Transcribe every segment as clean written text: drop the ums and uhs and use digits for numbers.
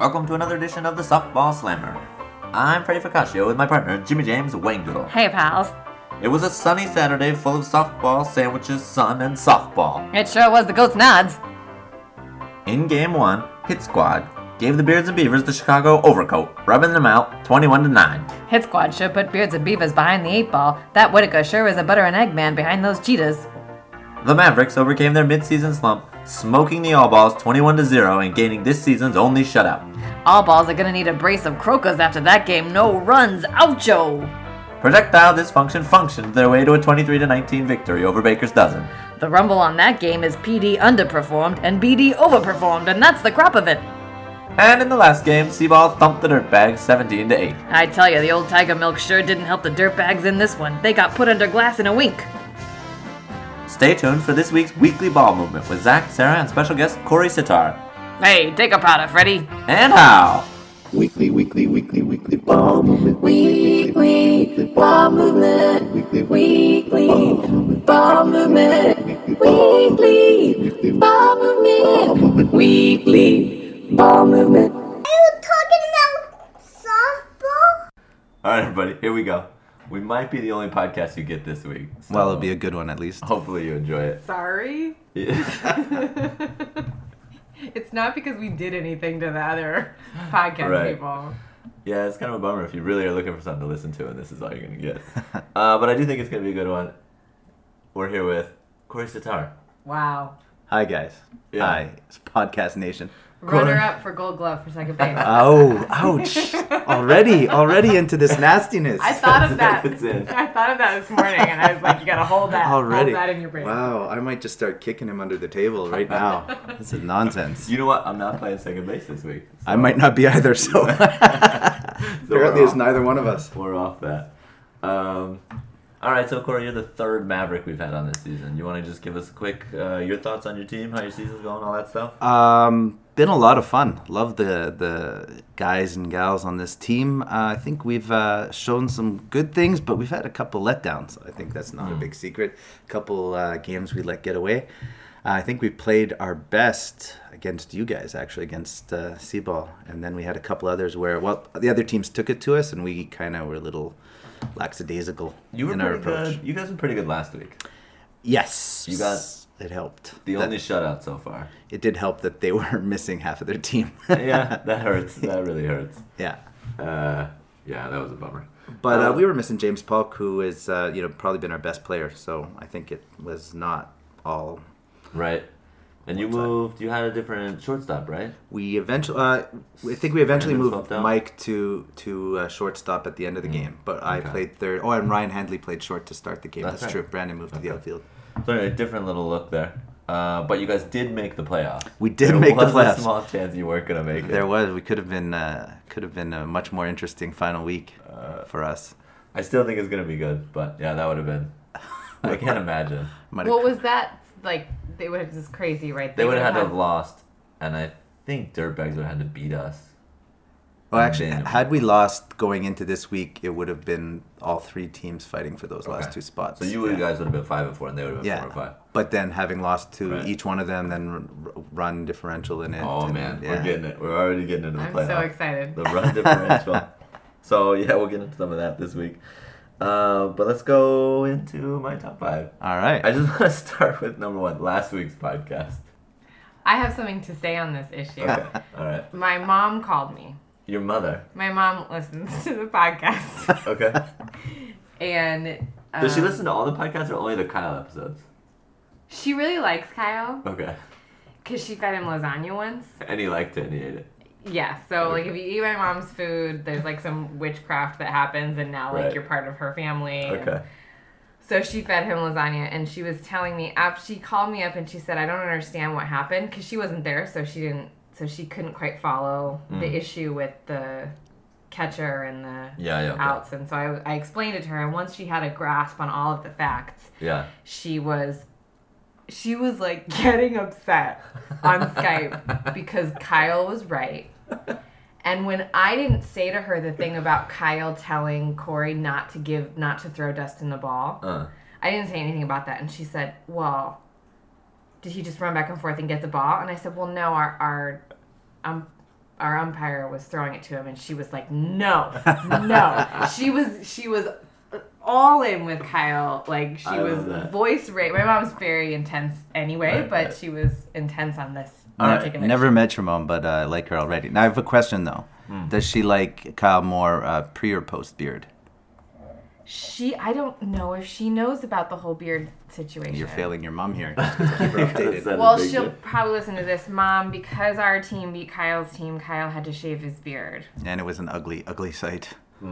Welcome to another edition of the Softball Slammer. I'm Freddy Focaccio with my partner, Jimmy James Wangdoodle. Hey, pals. It was a sunny Saturday full of softball, sandwiches, sun, and softball. It sure was the goat's nods. In Game 1, Hit Squad gave the Beards and Beavers the Chicago overcoat, rubbing them out 21-9. Hit Squad sure put Beards and Beavers behind the 8-ball. That Whitaker sure is a butter and egg man behind those cheetahs. The Mavericks overcame their midseason slump, smoking the All Balls 21-0 and gaining this season's only shutout. All Balls are going to need a brace of croakers after that game. No runs. Oucho! Projectile Dysfunction functioned their way to a 23-19 victory over Baker's Dozen. The rumble on that game is PD underperformed and BD overperformed, and that's the crop of it. And in the last game, C-Ball thumped the Dirtbags 17-8. I tell you, the old Tiger Milk sure didn't help the Dirtbags in this one. They got put under glass in a wink. Stay tuned for this week's Weekly Ball Movement with Zach, Sarah, and special guest Corey Sitar. Hey, take a powder, Freddy. And how? Weekly Ball Movement. Weekly Ball Movement. Weekly Ball Movement. Weekly Ball Movement. Weekly Ball Movement. Are you talking about softball? All right, everybody, here we go. We might be the only podcast you get this week. So well, it'll be a good one at least. Hopefully you enjoy it. Sorry? Yeah. It's not because we did anything to the other podcast people. Yeah, it's kind of a bummer if you really are looking for something to listen to and this is all you're going to get. But I do think it's going to be a good one. We're here with Corey Sitar. Wow. Hi, guys. Yeah. Hi. It's Podcast Nation. Runner-up for Gold Glove for second base. Oh, ouch. Already into this nastiness. I thought of that. I thought of that this morning, and I was like, you got to hold that. Already. Hold that in your brain. Wow, I might just start kicking him under the table right now. This is nonsense. You know what? I'm not playing second base this week. So. I might not be either, so. Apparently it's neither one of us. We're off that. All right, so Corey, you're the third Maverick we've had on this season. You want to just give us a quick your thoughts on your team, how your season's going, all that stuff? Been a lot of fun. Love the guys and gals on this team. I think we've shown some good things, but we've had a couple letdowns. I think that's not a big secret. A couple games we let get away. I think we played our best against you guys, actually, against C-Ball. And then we had a couple others where, well, the other teams took it to us, and we kind of were a little lackadaisical in our approach. You guys were pretty good last week. Yes. You guys. It helped. The only shutout so far. It did help that they were missing half of their team. Yeah, that hurts. That really hurts. Yeah. Yeah, that was a bummer. But we were missing James Polk, who is probably been our best player. So I think it was not all right. And you moved. You had a different shortstop, right? We eventually. I think we eventually moved Mike to shortstop at the end of the game. But I played third. Oh, and Ryan Handley played short to start the game. That's true. Brandon moved to the outfield. So a different little look there. But you guys did make the playoffs. We did make the playoffs. There was a small chance you weren't going to make it. There was. We could have been a much more interesting final week for us. I still think it's going to be good, but yeah, that would have been. I can't imagine. What was that? Like, they would have just crazy right there. They would have had to have lost, and I think Dirtbags would have had to beat us. Well, actually, had we lost going into this week, it would have been all three teams fighting for those last two spots. So you guys would have been 5-4, and they would have been 4-5. But then having lost to each one of them, then run differential in it. Oh, man. We're getting it. We're already getting into the playoffs. I'm so excited. The run differential. So, yeah, we'll get into some of that this week. But let's go into my top five. All right. I just want to start with number one, last week's podcast. I have something to say on this issue. Okay. All right. My mom called me. Your mother. My mom listens to the podcast. Okay. And does she listen to all the podcasts or only the Kyle episodes? She really likes Kyle. Okay. Because she fed him lasagna once. And he liked it and he ate it. Yeah. So, if you eat my mom's food, there's, some witchcraft that happens and now, you're part of her family. Okay. And so she fed him lasagna and she was telling me she called me up and she said, I don't understand what happened because she wasn't there, so she didn't. So she couldn't quite follow the issue with the catcher and the outs. And so I explained it to her. And once she had a grasp on all of the facts, she was getting upset on Skype because Kyle was right. And when I didn't say to her the thing about Kyle telling Corey not to throw Dustin the ball, I didn't say anything about that. And she said, well, did he just run back and forth and get the ball? And I said, well, no, our our umpire was throwing it to him, and she was like, "No, no." She was all in with Kyle. Like, she was voice raised. My mom's very intense anyway, but she was intense on this. All right. Never met your mom, but I like her already. Now I have a question though. Does she like Kyle more pre or post beard? I don't know if she knows about the whole beard situation. You're failing your mom here. Just to keep her updated. Well, she'll probably listen to this. Mom, because our team beat Kyle's team, Kyle had to shave his beard. And it was an ugly, ugly sight.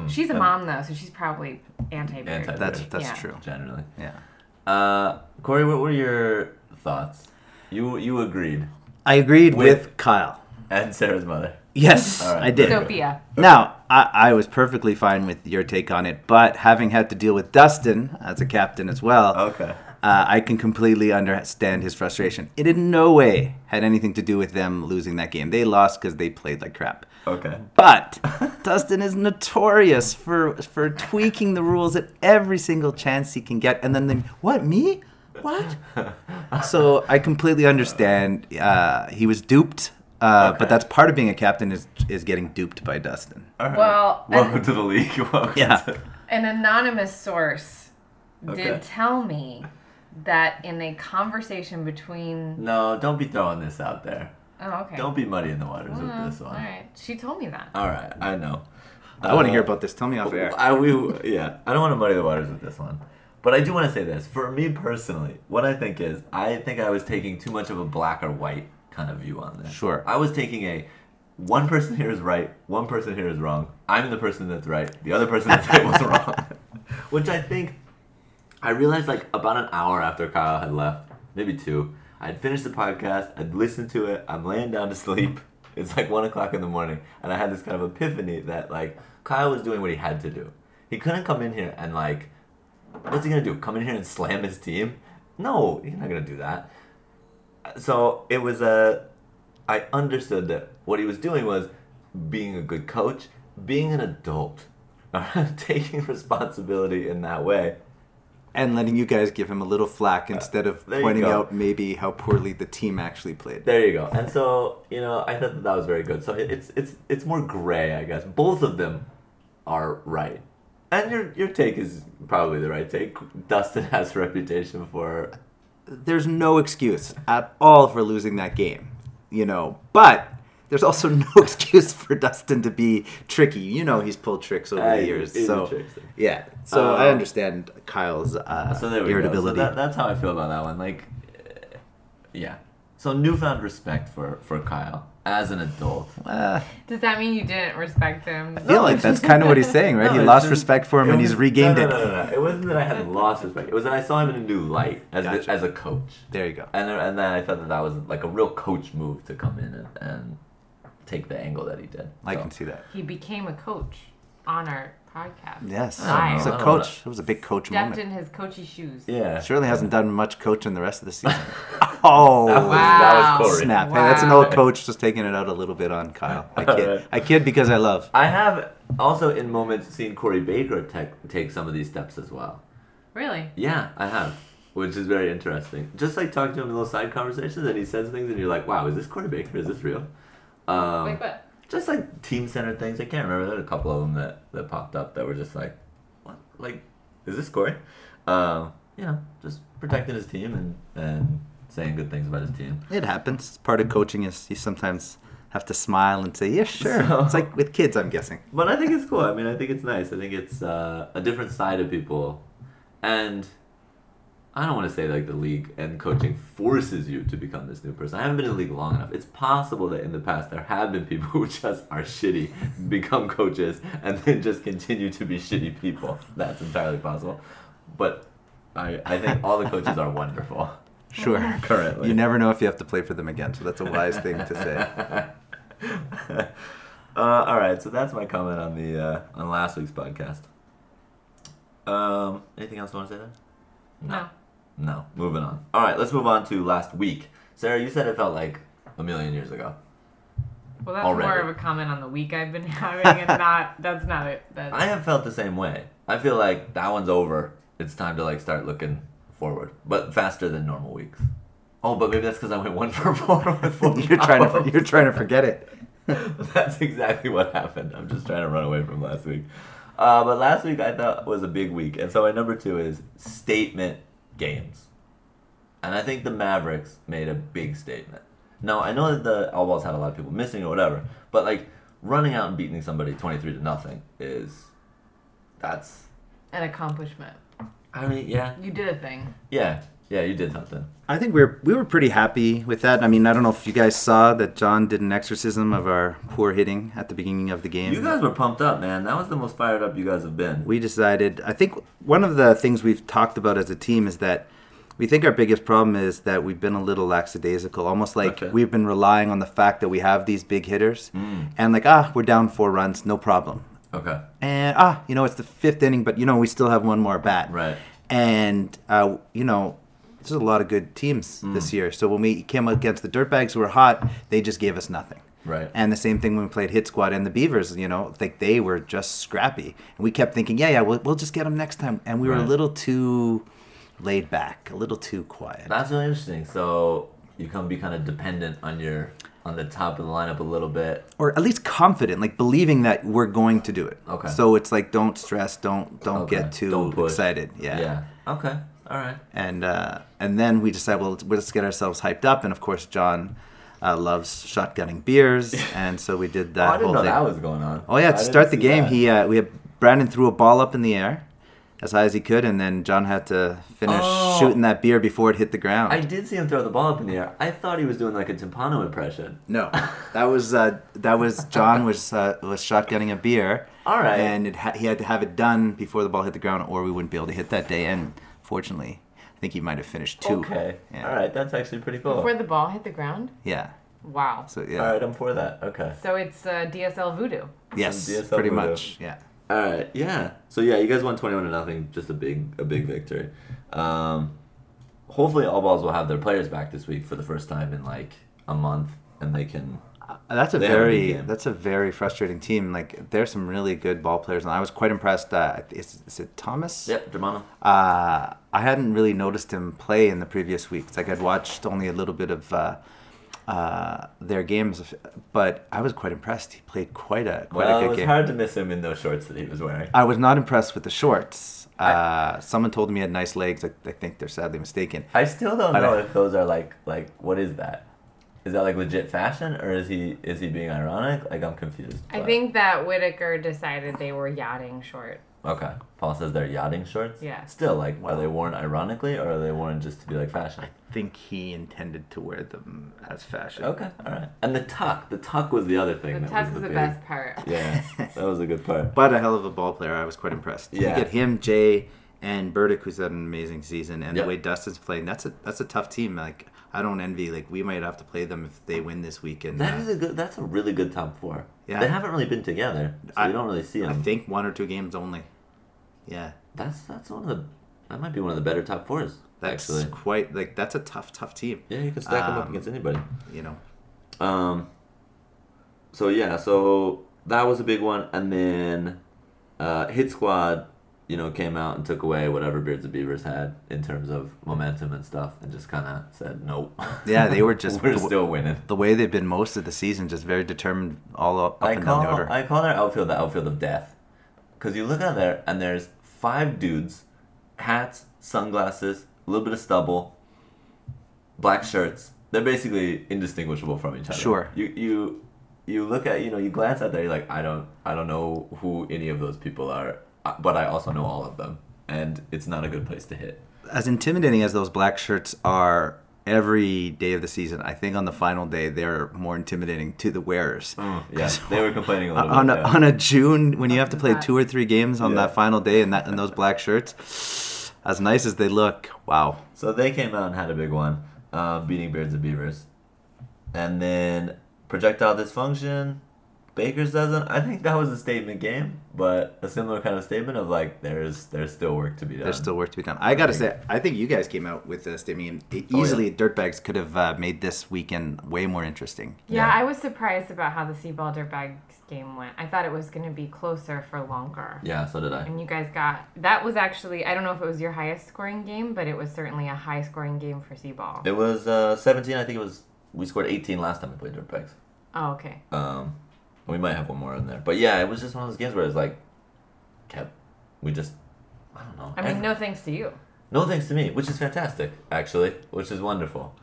She's a mom, though, so she's probably anti-beard. That's yeah. true. Generally. Yeah. Corey, what were your thoughts? You agreed. I agreed with Kyle. And Sarah's mother. Yes, right. I did. Sophia. Now, I was perfectly fine with your take on it, but having had to deal with Dustin as a captain as well, I can completely understand his frustration. It in no way had anything to do with them losing that game. They lost because they played like crap. Okay. But Dustin is notorious for tweaking the rules at every single chance he can get, and then what, me? What? So I completely understand. He was duped. But that's part of being a captain is getting duped by Dustin. All right. Well, welcome to the league. An anonymous source did tell me that in a conversation between... No, don't be throwing this out there. Oh, okay. Don't be muddy in the waters with this one. All right. She told me that. All right. I know. I want to hear about this. Tell me off air. I don't want to muddy the waters with this one. But I do want to say this. For me personally, what I think is, I think I was taking too much of a black or white kind of view on this. Sure. I was taking one person here is right, one person here is wrong. I'm the person that's right. The other person that's right was wrong. Which I think I realized like about an hour after Kyle had left, maybe two. I'd finished the podcast. I'd listened to it. I'm laying down to sleep. It's like 1 o'clock in the morning, and I had this kind of epiphany that like Kyle was doing what he had to do. He couldn't come in here and like, what's he gonna do? Come in here and slam his team? No, he's not gonna do that. So it was I understood that what he was doing was being a good coach, being an adult, taking responsibility in that way. And letting you guys give him a little flack instead of pointing out maybe how poorly the team actually played. There you go. And so, you know, I thought that was very good. So it's more gray, I guess. Both of them are right. And your take is probably the right take. Dustin has a reputation for... There's no excuse at all for losing that game, you know. But there's also no excuse for Dustin to be tricky. You know, he's pulled tricks over the years. So I understand Kyle's irritability. So that's how I feel about that one. Like, yeah. So newfound respect for Kyle as an adult. Does that mean you didn't respect him? I feel like that's kind of what he's saying, right? No, he lost respect for him and he's regained it. No. It wasn't that I had lost respect. It was that I saw him in a new light as a coach. There you go. And then I thought that was like a real coach move to come in and take the angle that he did. I can see that. He became a coach on our podcast. Yes. Nice. It was a coach. It was a big coach moment. Stepped in his coachy shoes. Yeah. Surely hasn't done much coaching the rest of the season. That was Corey. Snap. Wow. Hey, that's an old coach just taking it out a little bit on Kyle. I kid because I love. I have also in moments seen Corey Baker take some of these steps as well. Really? Yeah, I have. Which is very interesting. Just like talking to him in little side conversations and he says things and you're like, wow, is this Corey Baker? Is this real? Like what? Just like team center things. I can't remember. There were a couple of them that popped up that were just like, what? Like, is this Corey? You know, just protecting his team and saying good things about his team. It happens. It's part of coaching is you sometimes have to smile and say, yeah, sure. So, it's like with kids, I'm guessing. But I think it's cool. I mean, I think it's nice. I think it's a different side of people. And I don't want to say like the league and coaching forces you to become this new person. I haven't been in the league long enough. It's possible that in the past there have been people who just are shitty, become coaches, and then just continue to be shitty people. That's entirely possible. But I think all the coaches are wonderful. Sure. Currently. You never know if you have to play for them again, so that's a wise thing to say. All right, so that's my comment on the on last week's podcast. Anything else you want to say there? No, moving on. All right, let's move on to last week. Sarah, you said it felt like a million years ago. Well, that's more of a comment on the week I've been having, and that's not it. I have felt the same way. I feel like that one's over. It's time to like start looking forward, but faster than normal weeks. Oh, but maybe that's because I went one for four. You're trying to forget it. That's exactly what happened. I'm just trying to run away from last week. But last week I thought was a big week. And so my number two is statement games. And I think the Mavericks made a big statement. Now, I know that the Outlaws had a lot of people missing or whatever, but like running out and beating somebody 23-0 is, that's an accomplishment. I mean, yeah. You did a thing. Yeah. Yeah, you did something. I think we were pretty happy with that. I mean, I don't know if you guys saw that John did an exorcism of our poor hitting at the beginning of the game. You guys were pumped up, man. That was the most fired up you guys have been. We decided, I think one of the things we've talked about as a team is that we think our biggest problem is that we've been a little lackadaisical, almost like we've been relying on the fact that we have these big hitters. Mm. And like, we're down 4 runs, no problem. Okay. And, it's the 5th inning, but, we still have one more bat. Right. And, there's a lot of good teams this year. So when we came against the Dirtbags who were hot, they just gave us nothing. Right. And the same thing when we played Hit Squad and the Beavers, like they were just scrappy. And we kept thinking, we'll just get them next time. And we were a little too laid back, a little too quiet. That's really interesting. So you can be kind of dependent on the top of the lineup a little bit. Or at least confident, like believing that we're going to do it. Okay. So it's like don't stress, don't get too excited. Yeah. Okay. All right. And then we decided, we'll just get ourselves hyped up. And, of course, John loves shotgunning beers. And so we did that whole thing. I didn't know that was going on. Oh, yeah. To start the game, Brandon threw a ball up in the air as high as he could. And then John had to finish shooting that beer before it hit the ground. I did see him throw the ball up in the air. I thought he was doing like a Timpano impression. No. That was John was shotgunning a beer. All right. And he had to have it done before the ball hit the ground or we wouldn't be able to hit that day. And fortunately, I think he might have finished 2. Okay. Yeah. All right. That's actually pretty cool. Before the ball hit the ground? Yeah. Wow. So, yeah. All right. I'm for that. Okay. So it's DSL voodoo. Yes. DSL pretty voodoo. Much. Yeah. All right. Yeah. So, yeah, you guys won 21-0. Just a big victory. Hopefully, All Balls will have their players back this week for the first time in like a month, and they can... That's a very frustrating team. Like there's some really good ball players, and I was quite impressed. Is it Thomas? Yep, Germano. I hadn't really noticed him play in the previous weeks. Like I'd watched only a little bit of their games, but I was quite impressed. He played quite a good game. It was hard to miss him in those shorts that he was wearing. I was not impressed with the shorts. Someone told me he had nice legs. I think they're sadly mistaken. I still don't know if those are like what is that? Is that like legit fashion, or is he being ironic? Like I'm confused. But I think that Whitaker decided they were yachting shorts. Okay, Paul says they're yachting shorts. Yeah. Still, like, are they worn ironically, or are they worn just to be like fashion? I think he intended to wear them as fashion. Okay, all right. And the tuck was the other thing. The tuck was the best part. Yeah, that was a good part. But a hell of a ball player. I was quite impressed. Yeah. You get him, Jay, and Burdick, who's had an amazing season, and the way Dustin's playing, that's a tough team. Like. I don't envy. Like we might have to play them if they win this weekend. That's a really good top 4. Yeah, they haven't really been together, so you don't really see them. I think 1 or 2 games only. Yeah, that might be one of the better top 4s. That's actually quite like that's a tough team. Yeah, you can stack them up against anybody. So that was a big one, and then Hit Squad. Came out and took away whatever Beards and Beavers had in terms of momentum and stuff and just kind of said, nope. Yeah, they were just... We're still winning. The way they've been most of the season, just very determined all up and down the order. I call their outfield the outfield of death. Because you look out there and there's 5 dudes, hats, sunglasses, a little bit of stubble, black shirts. They're basically indistinguishable from each other. Sure. You look at, you glance out there, you're like, I don't know who any of those people are. But I also know all of them, and it's not a good place to hit. As intimidating as those black shirts are every day of the season, I think on the final day, they're more intimidating to the wearers. Yes, they were complaining a little bit. On a June, when you have to play 2 or 3 games on that final day in those black shirts, as nice as they look, wow. So they came out and had a big one, beating Beards and Beavers. And then Projectile Dysfunction... Baker's doesn't. I think that was a statement game, but a similar kind of statement of like there's still work to be done. I gotta say, I think you guys came out with a statement game. Easily, Dirtbags could have made this weekend way more interesting. Yeah, I was surprised about how the Seaball Dirtbags game went. I thought it was going to be closer for longer. Yeah, so did I. And you guys that was actually, I don't know if it was your highest scoring game, but it was certainly a high scoring game for Seaball. It was 17. I think we scored 18 last time we played Dirtbags. Oh, okay. We might have one more in there. But yeah, it was just one of those games where it was like, I don't know. I mean, no thanks to you. No thanks to me, which is fantastic, actually, which is wonderful.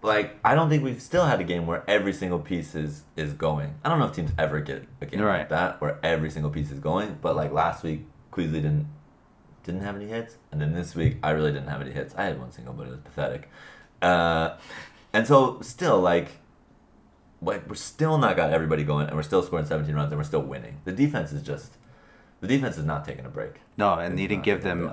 Like, I don't think we've still had a game where every single piece is going. I don't know if teams ever get a game like that where every single piece is going, but like last week, Queasley didn't have any hits, and then this week, I really didn't have any hits. I had one single, but it was pathetic. And so still, like we're still not got everybody going, and we're still scoring 17 runs, and we're still winning. The defense is not taking a break. No, and you didn't give them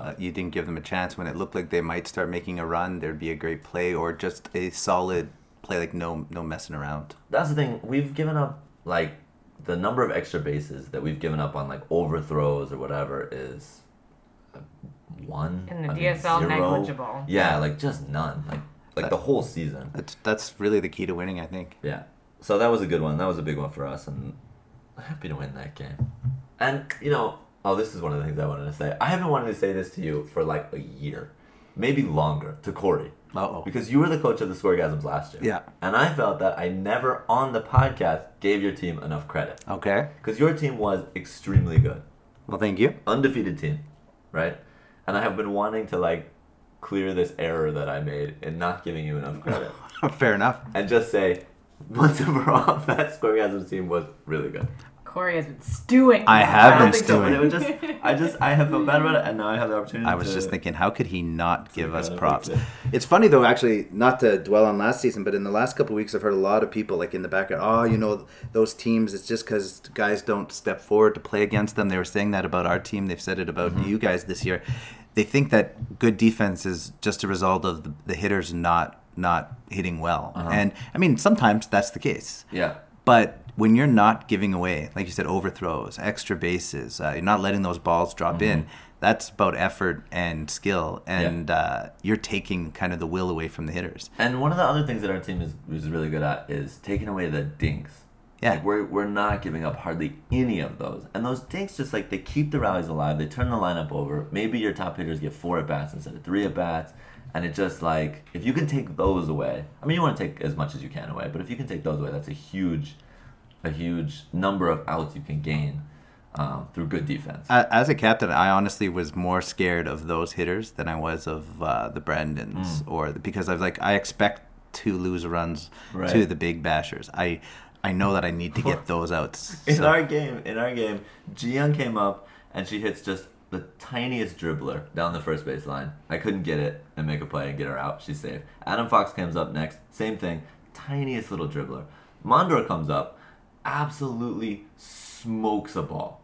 a chance when it looked like they might start making a run. There'd be a great play or just a solid play, like no messing around. That's the thing. We've given up like the number of extra bases that we've given up on like overthrows or whatever is one in the DSL zero. Negligible. Yeah, like just none. Like the whole season. That's really the key to winning, I think. Yeah. So that was a good one. That was a big one for us, and I'm happy to win that game. And, you know, this is one of the things I wanted to say. I haven't wanted to say this to you for like a year, maybe longer, to Corey. Uh-oh. Because you were the coach of the Scoregasms last year. Yeah. And I felt that I never on the podcast gave your team enough credit. Okay. Because your team was extremely good. Well, thank you. Undefeated team, right? And I have been wanting to like clear this error that I made in not giving you enough credit. Fair enough. And just say, once overall, that Scoregasms team was really good. Corey has been stewing. I have been stewing. I have felt bad about it, and now I have the opportunity to... I was just thinking, how could he not give us props? It's funny, though, actually, not to dwell on last season, but in the last couple of weeks, I've heard a lot of people, like, in the background, those teams, it's just because guys don't step forward to play against them. They were saying that about our team. They've said it about you guys this year. They think that good defense is just a result of the hitters not hitting well. Uh-huh. And, I mean, sometimes that's the case. Yeah. But... when you're not giving away, like you said, overthrows, extra bases, you're not letting those balls drop in, that's about effort and skill. And you're taking kind of the will away from the hitters. And one of the other things that our team is really good at is taking away the dinks. Yeah. Like we're not giving up hardly any of those. And those dinks just like, they keep the rallies alive. They turn the lineup over. Maybe your top hitters get 4 at-bats instead of 3 at-bats. And it just like, if you can take those away, I mean, you want to take as much as you can away, but if you can take those away, that's a huge number of outs you can gain through good defense. As a captain, I honestly was more scared of those hitters than I was of the Brandons, because I was like, I expect to lose runs to the big bashers. I know that I need to get those outs. In our game, Jiyoung came up and she hits just the tiniest dribbler down the first base line. I couldn't get it and make a play and get her out. She's safe. Adam Fox comes up next. Same thing. Tiniest little dribbler. Mondor comes up. Absolutely smokes a ball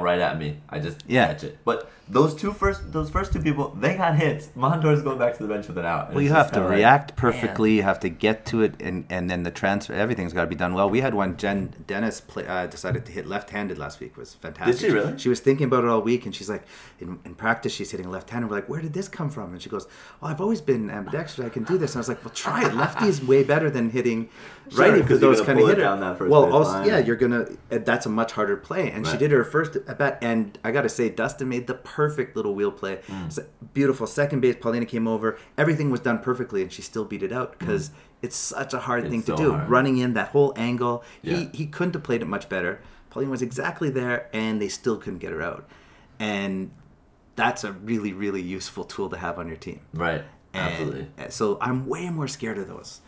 right at me. I just catch it. But those first two people, they got hits. Mondor's going back to the bench with an out. Well, you have to react perfectly. You have to get to it, and then the transfer. Everything's got to be done well. We had one. Jen Dennis decided to hit left-handed last week. It was fantastic. Did she really? She was thinking about it all week, and she's like, in practice, she's hitting left-handed. We're like, where did this come from? And she goes, oh, I've always been ambidextrous. I can do this. And I was like, well, try it. Lefty is way better than hitting righty because those kind of hit down that first. Well, also, line. Yeah, you're gonna. That's a much harder play. And she did her first at bat, and I gotta say, Dustin made the perfect little wheel play. Beautiful second base. Paulina came over, everything was done perfectly, and she still beat it out because it's such a hard thing to do. Running in that whole angle, he couldn't have played it much better. Paulina was exactly there, and they still couldn't get her out. And that's a really, really useful tool to have on your team, right? And absolutely. So I'm way more scared of those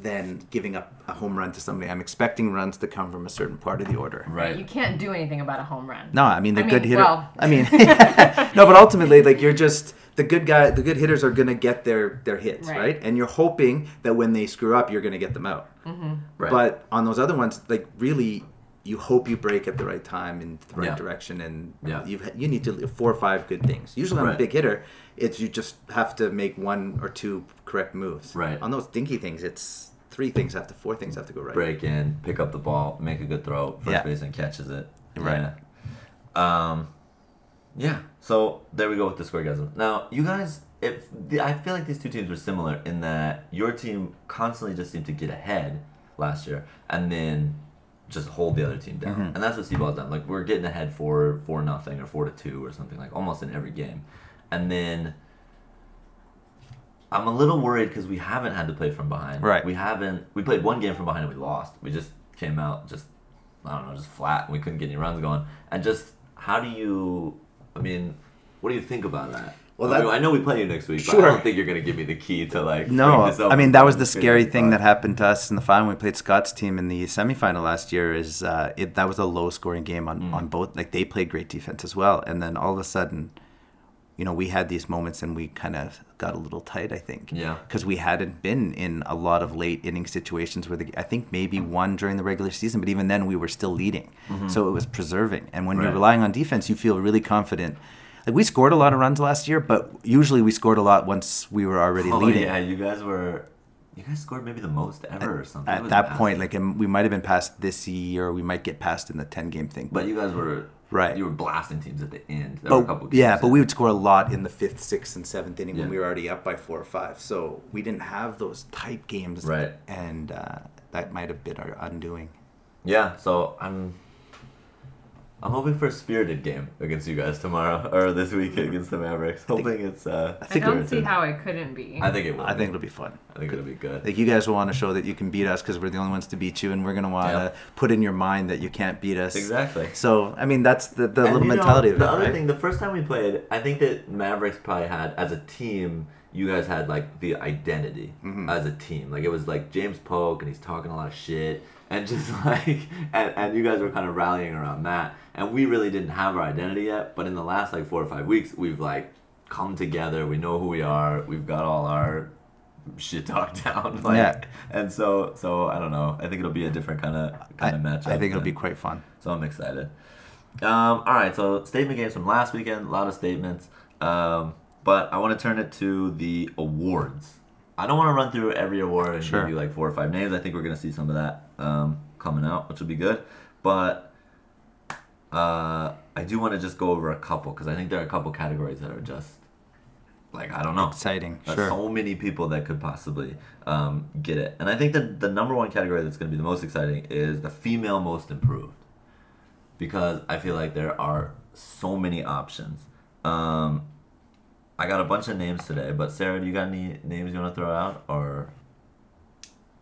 than giving up a home run to somebody. I'm expecting runs to come from a certain part of the order. Right. You can't do anything about a home run. No, I mean, good hitter. Well. I mean, no, but ultimately, like, you're just, the good hitters are going to get their hits, right? And you're hoping that when they screw up, you're going to get them out. Mm-hmm. Right. But on those other ones, like, really, you hope you break at the right time and the right direction, and you need to do 4 or 5 good things. Usually on a big hitter, it's you just have to make 1 or 2 correct moves. Right. On those dinky things, it's 4 things have to go right. Break in, pick up the ball, make a good throw, first baseman catches it. Right. Yeah. So there we go with the Squaregasm. Now, you guys, I feel like these two teams were similar in that your team constantly just seemed to get ahead last year, and then just hold the other team down. Mm-hmm. And that's what Seaball's done. Like, we're getting ahead 4-0 or 4-2 or something, like almost in every game. And then I'm a little worried because we haven't had to play from behind. Right. We haven't. We played one game from behind and we lost. We just came out just, I don't know, just flat. We couldn't get any runs going. And just how do you, I mean, what do you think about that? Well, I know we play you next week, but I don't think you're going to give me the key to, like, no, this up. I mean, that was the scary thing that happened to us in the final. We played Scott's team in the semifinal last year. Is that was a low-scoring game on both. Like, they played great defense as well. And then all of a sudden, you know, we had these moments and we kind of got a little tight, I think. Yeah. Because we hadn't been in a lot of late-inning situations where I think maybe one during the regular season, but even then we were still leading. Mm-hmm. So it was preserving. And when you're relying on defense, you feel really confident. Like, we scored a lot of runs last year, but usually we scored a lot once we were already leading. Yeah, you guys scored maybe the most ever or something. At that point, like, we might have been past this year, or we might get past in the 10-game thing. But you guys were... Right. You were blasting teams at the end. There were a couple of games but we would score a lot in the 5th, 6th, and 7th inning when we were already up by 4 or 5. So we didn't have those tight games. Right. And that might have been our undoing. Yeah, so I'm hoping for a spirited game against you guys tomorrow, or this weekend against the Mavericks. I don't see how it couldn't be. I think it will. I think it'll be fun. I think it'll be good. Like, you guys will want to show that you can beat us because we're the only ones to beat you, and we're going to want to put in your mind that you can't beat us. Exactly. So, I mean, that's the little mentality of it, right? The other thing, the first time we played, I think that Mavericks probably had, as a team, you guys had, like, the identity as a team. Like, it was, like, James Polk, and he's talking a lot of shit. And just like, and you guys were kind of rallying around Matt. And we really didn't have our identity yet. But in the last, like, 4 or 5 weeks, we've, like, come together. We know who we are. We've got all our shit talked down. Like, yeah. And so I don't know. I think it'll be a different kind of matchup. I think it'll be quite fun. So I'm excited. All right. So statement games from last weekend. A lot of statements. But I want to turn it to the awards. I don't want to run through every award and give you like 4 or 5 names. I think we're going to see some of that coming out, which will be good. But I do want to just go over a couple, because I think there are a couple categories that are just, like, I don't know. Exciting. So many people that could possibly get it. And I think that the number one category that's going to be the most exciting is the female most improved, because I feel like there are so many options. I got a bunch of names today, but Sarah, do you got any names you want to throw out, or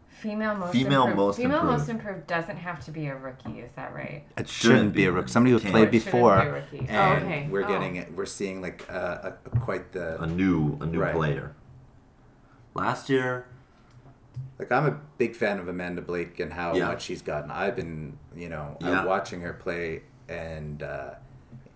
female most improved? Female most improved doesn't have to be a rookie, is that right? It shouldn't be a rookie. Somebody who played before, and we're getting it. We're seeing like a new player. Last year, like, I'm a big fan of Amanda Blake and how much she's gotten. I've been watching her play and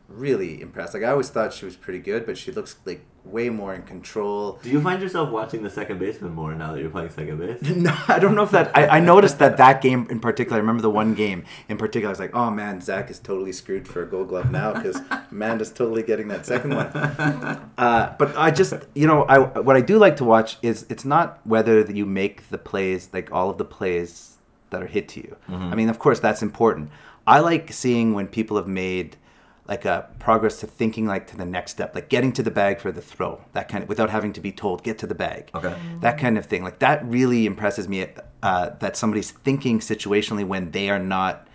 really impressed. Like, I always thought she was pretty good, but she looks like way more in control. Do you find yourself watching the second baseman more now that you're playing second base? No, I don't know if that... I noticed that game in particular, I remember the one game in particular, I was like, oh man, Zach is totally screwed for a Gold Glove now because Amanda's totally getting that second one. But I just, what I do like to watch is, it's not whether you make the plays, like all of the plays that are hit to you. Mm-hmm. I mean, of course, that's important. I like seeing when people have made like a progress to thinking like to the next step, like getting to the bag for the throw, that kind of, without having to be told, get to the bag. Okay. That kind of thing. Like, that really impresses me that somebody's thinking situationally when they are not,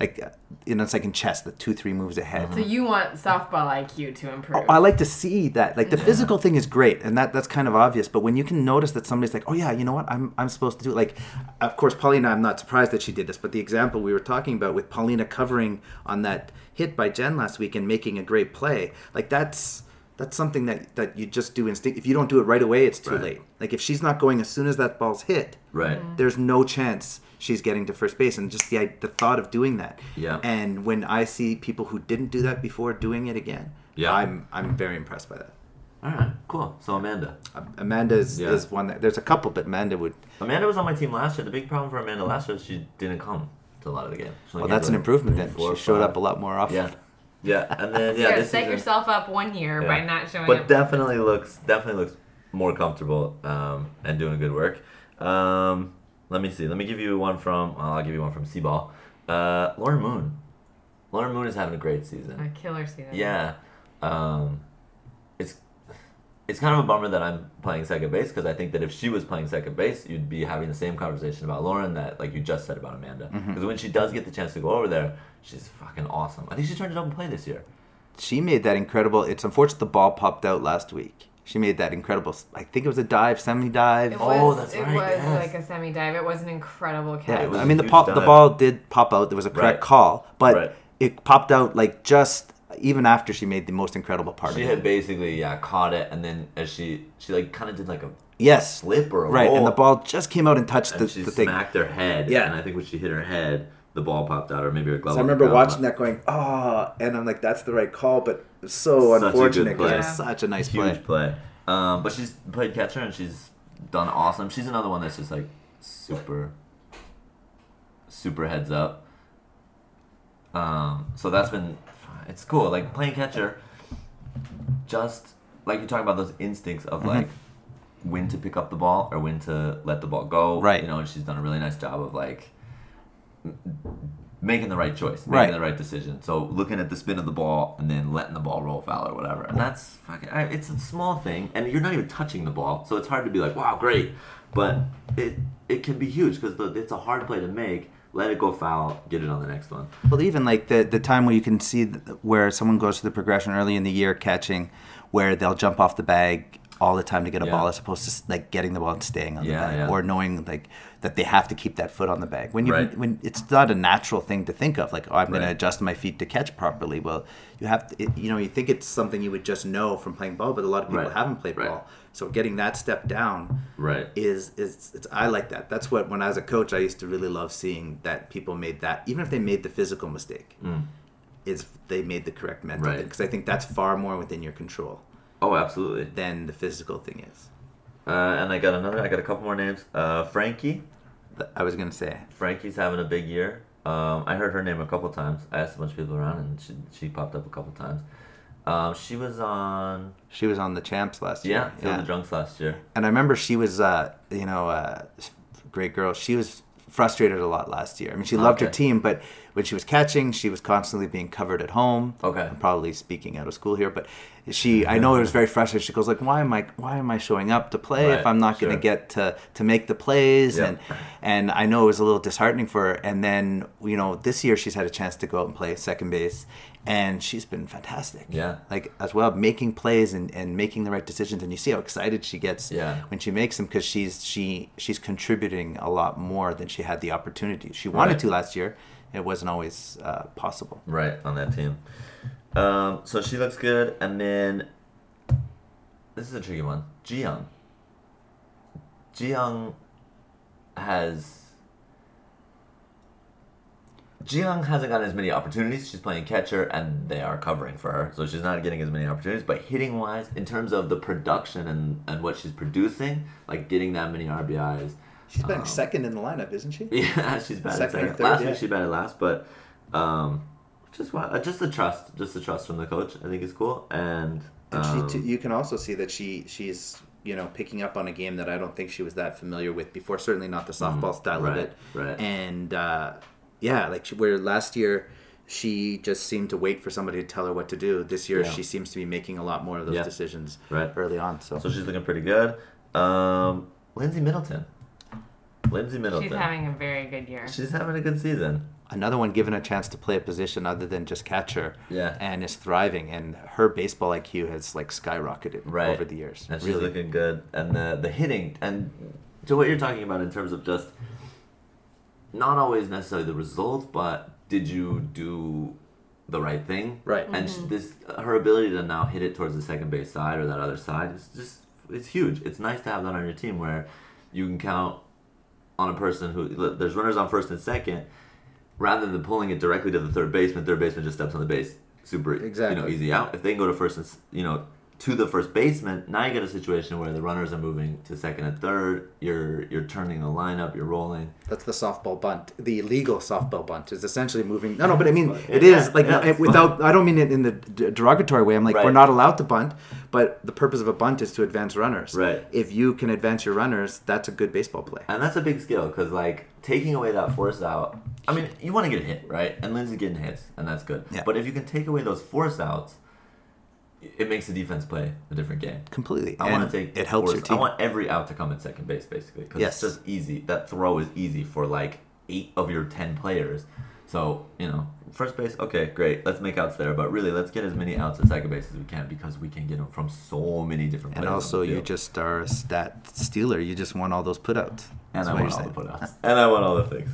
like, it's like in chess, the 2-3 moves ahead. Mm-hmm. So you want softball IQ to improve. Oh, I like to see that. Like, the physical thing is great, and that's kind of obvious. But when you can notice that somebody's like, oh yeah, you know what, I'm supposed to do it. Like, of course, Paulina, I'm not surprised that she did this. But the example we were talking about with Paulina covering on that hit by Jen last week and making a great play, like, that's something that you just do instinct. If you don't do it right away, it's too late. Like, if she's not going as soon as that ball's hit, there's no chance she's getting to first base, and just the thought of doing that. Yeah. And when I see people who didn't do that before doing it again, I'm very impressed by that. All right, cool. So Amanda. Amanda is one that, there's a couple, but Amanda would... Amanda was on my team last year. The big problem for Amanda last year is she didn't come to a lot of the game. Well, that's an improvement then. She showed up a lot more often. Yeah. Yeah, and then this set season, yourself up one year by not showing up. But definitely looks more comfortable and doing good work. Let me see. Let me give you one from. I'll give you one from C-ball. Lauren Moon. Lauren Moon is having a great season. A killer season. Yeah, it's kind of a bummer that I'm playing second base, because I think that if she was playing second base, you'd be having the same conversation about Lauren that, like, you just said about Amanda. Because when she does get the chance to go over there, she's fucking awesome. I think she turned it up and play this year. She made that incredible... It's unfortunate the ball popped out last week. She made that incredible, I think it was a dive, semi-dive. It was like a semi-dive. It was an incredible catch. Yeah, I mean, the ball did pop out. There was a correct call, but it popped out like just even after she made the most incredible part of it. She had basically caught it, and then as she like kind of did like a slip or a roll. And the ball just came out and touched and the thing. She smacked her head, and I think when she hit her head, the ball popped out, or maybe her glove. So I remember watching that going, oh, and I'm like, that's the right call, but it's unfortunate because it was such a nice play. Huge play. But she's played catcher, and she's done awesome. She's another one that's just like super, super heads up. So that's been, it's cool. Like playing catcher, just like you're talking about those instincts of like when to pick up the ball or when to let the ball go. Right. You know, and she's done a really nice job of like, making the right choice, making the right decision. So looking at the spin of the ball and then letting the ball roll foul or whatever. And that's fucking, it's a small thing, and you're not even touching the ball, so it's hard to be like, wow, great. But it can be huge because it's a hard play to make. Let it go foul, get it on the next one. Well, even like the time where you can see where someone goes through the progression early in the year catching, where they'll jump off the bag all the time to get a ball as opposed to like getting the ball and staying on the bag or knowing like that they have to keep that foot on the bag. When it's not a natural thing to think of, like, oh, I'm going to adjust my feet to catch properly. Well, you have to, you think it's something you would just know from playing ball, but a lot of people haven't played ball. So getting that step down is I like that. That's what, when I was a coach, I used to really love seeing that people made that, even if they made the physical mistake, is they made the correct mental thing. Because I think that's far more within your control. Oh, absolutely. Than the physical thing is. And I got a couple more names. Frankie. I was going to say. Frankie's having a big year. I heard her name a couple times. I asked a bunch of people around, and she popped up a couple times. She was on the champs last year. Yeah, on the drunks last year. And I remember she was, great girl. She was frustrated a lot last year. I mean, she loved her team, but when she was catching, she was constantly being covered at home. Okay. I'm probably speaking out of school here, but I know it was very frustrating. She goes like, why am I showing up to play if I'm not going to get to make the plays? Yep. And I know it was a little disheartening for her. And then, this year she's had a chance to go out and play second base, and she's been fantastic. Yeah. Like as well, making plays and making the right decisions. And you see how excited she gets when she makes them, because she's contributing a lot more than she had the opportunity. She wanted to last year. It wasn't always possible. Right, on that team. So she looks good. And then, this is a tricky one. Jiyoung. Jiyoung hasn't gotten as many opportunities. She's playing catcher, and they are covering for her. So she's not getting as many opportunities. But hitting-wise, in terms of the production and what she's producing, like getting that many RBIs, she's batting second in the lineup, isn't she? Yeah, she's batting second. Last week she batted last, but just the trust from the coach, I think, is cool. And she you can also see that she's picking up on a game that I don't think she was that familiar with before. Certainly not the softball style of it. Right. And where last year she just seemed to wait for somebody to tell her what to do. This year she seems to be making a lot more of those decisions early on. So she's looking pretty good. Lindsay Middleton. She's having a very good year. She's having a good season. Another one given a chance to play a position other than just catcher. Yeah. And is thriving. And her baseball IQ has like skyrocketed over the years. And she's looking good. And the hitting. And to what you're talking about in terms of just not always necessarily the results, but did you do the right thing? Right. Mm-hmm. And her ability to now hit it towards the second base side or that other side is just, it's huge. It's nice to have that on your team where you can count on a person who, there's runners on first and second, rather than pulling it directly to the third baseman just steps on the base, super easy out. If they can go to first and to the first baseman, now you get a situation where the runners are moving to second and third. You're turning the lineup. You're rolling. That's the softball bunt. The illegal softball bunt is essentially moving. No, but I mean without. I don't mean it in the derogatory way. I'm like we're not allowed to bunt, but the purpose of a bunt is to advance runners. Right. If you can advance your runners, that's a good baseball play. And that's a big skill because taking away that force out. I mean, you want to get a hit, right? And Lindsay's getting hits, and that's good. Yeah. But if you can take away those force outs, it makes the defense play a different game. Completely. It helps your team. I want every out to come at second base, basically. Because it's just easy. That throw is easy for 8 of your 10 players. So, you know, first base, okay, great. Let's make outs there. But really, let's get as many outs at second base as we can because we can get them from so many different places. And also, you just are a stat stealer. You just want all those putouts. And I want all the putouts. And I want all the things.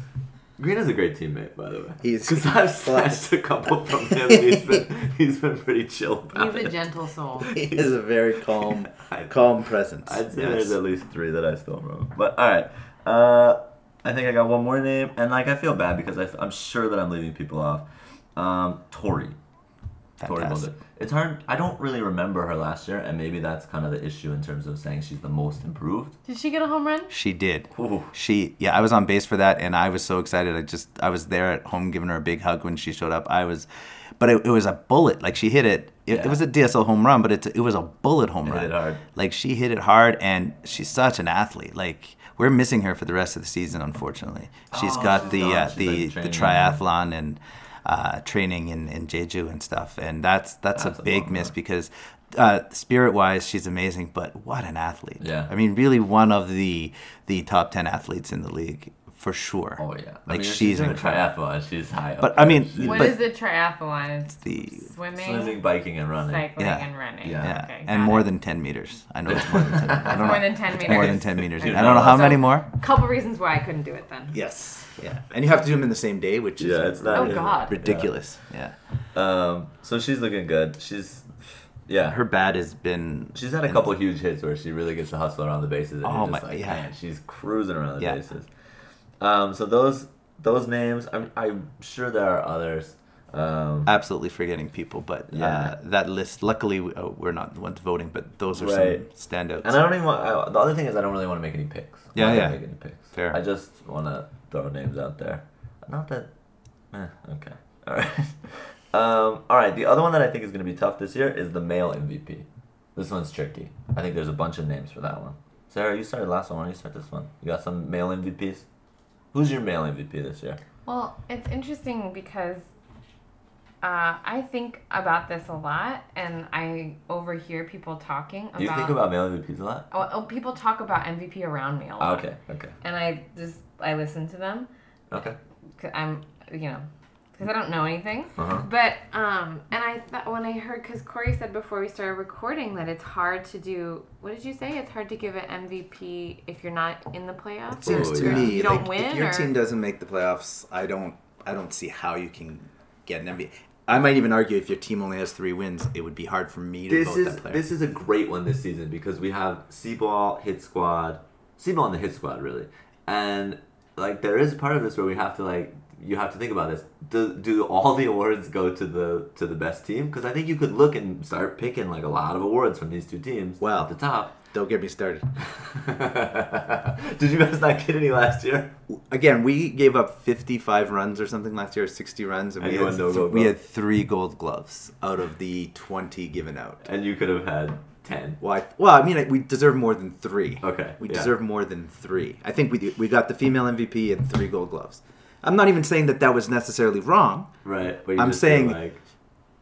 Green is a great teammate, by the way. Because I've slashed a couple from him. He's been pretty chill about it. He's a gentle soul. He is a very calm, calm presence. I'd say there's at least three that I stole from. But all right, I think I got one more name, and like I feel bad because I'm sure that I'm leaving people off. Tori. Fantastic. Tori. It's hard. I don't really remember her last year, and maybe that's kind of the issue in terms of saying she's the most improved. Did she get a home run? She did. Ooh. Yeah, I was on base for that, and I was so excited. I was there at home giving her a big hug when she showed up. But it was a bullet. Like, she hit it. It was a DSL home run, but it was a bullet home run. Hit it hard. Like, she hit it hard, and she's such an athlete. Like, we're missing her for the rest of the season, unfortunately. She's got the triathlon and training in Jeju and stuff, and that's a big miss because spirit-wise, she's amazing, but what an athlete. Yeah. I mean, really one of the top 10 athletes in the league. For sure. Oh, yeah. Like, she's in triathlon. She's high up. But, I mean... What is the triathlon? It's the... Swimming, biking, and running. Cycling and running. Yeah. Okay, and more than 10 meters. I know it's more than 10 meters. More than 10 meters. More than 10 meters. I don't know how many more. A couple reasons why I couldn't do it then. Yes. Yeah. And you have to do them in the same day, which is... Yeah, it's not... Oh, God. Ridiculous. Yeah. So she's looking good. She's... Yeah, her bat has been... She's had a couple huge hits where she really gets to hustle around the bases. Oh, my... Yeah. Man, she's cruising around the bases. So those names, I'm sure there are others. Absolutely forgetting people, but that list. Luckily, we're not the ones voting, but those are some standouts. And I don't even want. The other thing is, I don't really want to make any picks. Make any picks. Fair. I just want to throw names out there. Not that. Okay. All right. All right. The other one that I think is going to be tough this year is the male MVP. This one's tricky. I think there's a bunch of names for that one. Sarah, you started last one. Why don't you start this one? You got some male MVPs. Who's your male MVP this year? Well, it's interesting because I think about this a lot, and I overhear people talking about... Do you think about male MVPs a lot? Oh, people talk about MVP around me a lot. Okay. And I listen to them. Okay. Because I don't know anything. Uh-huh. But, and I thought when I heard, because Corey said before we started recording that it's hard to do, what did you say? It's hard to give an MVP if you're not in the playoffs? It seems to me, you don't win, if your team doesn't make the playoffs, I don't see how you can get an MVP. I might even argue if your team only has 3 wins, it would be hard for me to vote that player. This is a great one this season because we have C-ball and the hit squad, really. And, like, there is part of this where we have to, like, you have to think about this. Do all the awards go to the best team? Because I think you could look and start picking like a lot of awards from these two teams. Well, at the top. Don't get me started. Did you guys not get any last year? Again, we gave up 55 runs or something last year, 60 runs, and we had 3 Gold Gloves out of the 20 given out. And you could have had 10. We deserve more than 3. Okay. We deserve more than 3. I think we got the female MVP and 3 Gold Gloves. I'm not even saying that was necessarily wrong. Right. But I'm saying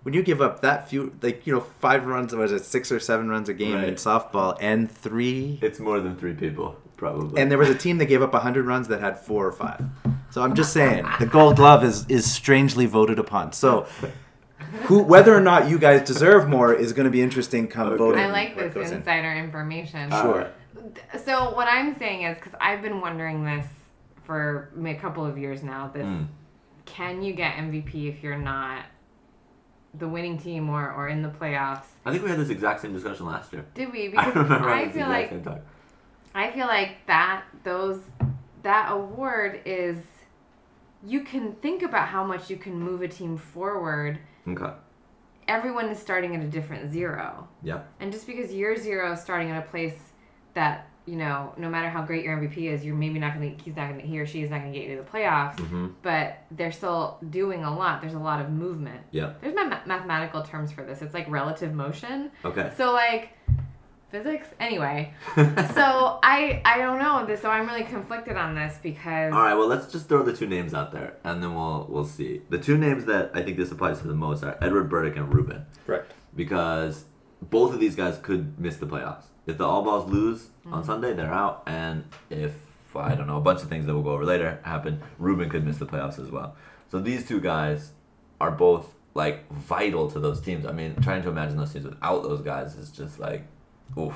when you give up that few, 5 runs, 6 or 7 runs a game in softball and 3. It's more than 3 people, probably. And there was a team that gave up 100 runs that had 4 or 5. So I'm just saying the Gold Glove is strangely voted upon. So whether or not you guys deserve more is going to be interesting come voting. I like this insider information. Sure. So what I'm saying is, because I've been wondering this for a couple of years now, can you get MVP if you're not the winning team or in the playoffs? I think we had this exact same discussion last year. Did we? Because I feel like that award is, you can think about how much you can move a team forward. Okay. Everyone is starting at a different 0. Yeah. And just because you're 0 starting at a place that, no matter how great your MVP is, you're maybe he or she is not going to get you to the playoffs, mm-hmm. but they're still doing a lot. There's a lot of movement. Yeah. There's mathematical terms for this. It's like relative motion. Okay. So physics? Anyway. So I don't know this, so I'm really conflicted on this because... All right, well, let's just throw the 2 names out there and then we'll see. The 2 names that I think this applies to the most are Edward Burdick and Ruben. Right. Because both of these guys could miss the playoffs. If the All Balls lose on Sunday, they're out. And if I don't know, a bunch of things that we'll go over later happen. Ruben could miss the playoffs as well. So these two guys are both, like, vital to those teams. I mean, trying to imagine those teams without those guys is just like, oof,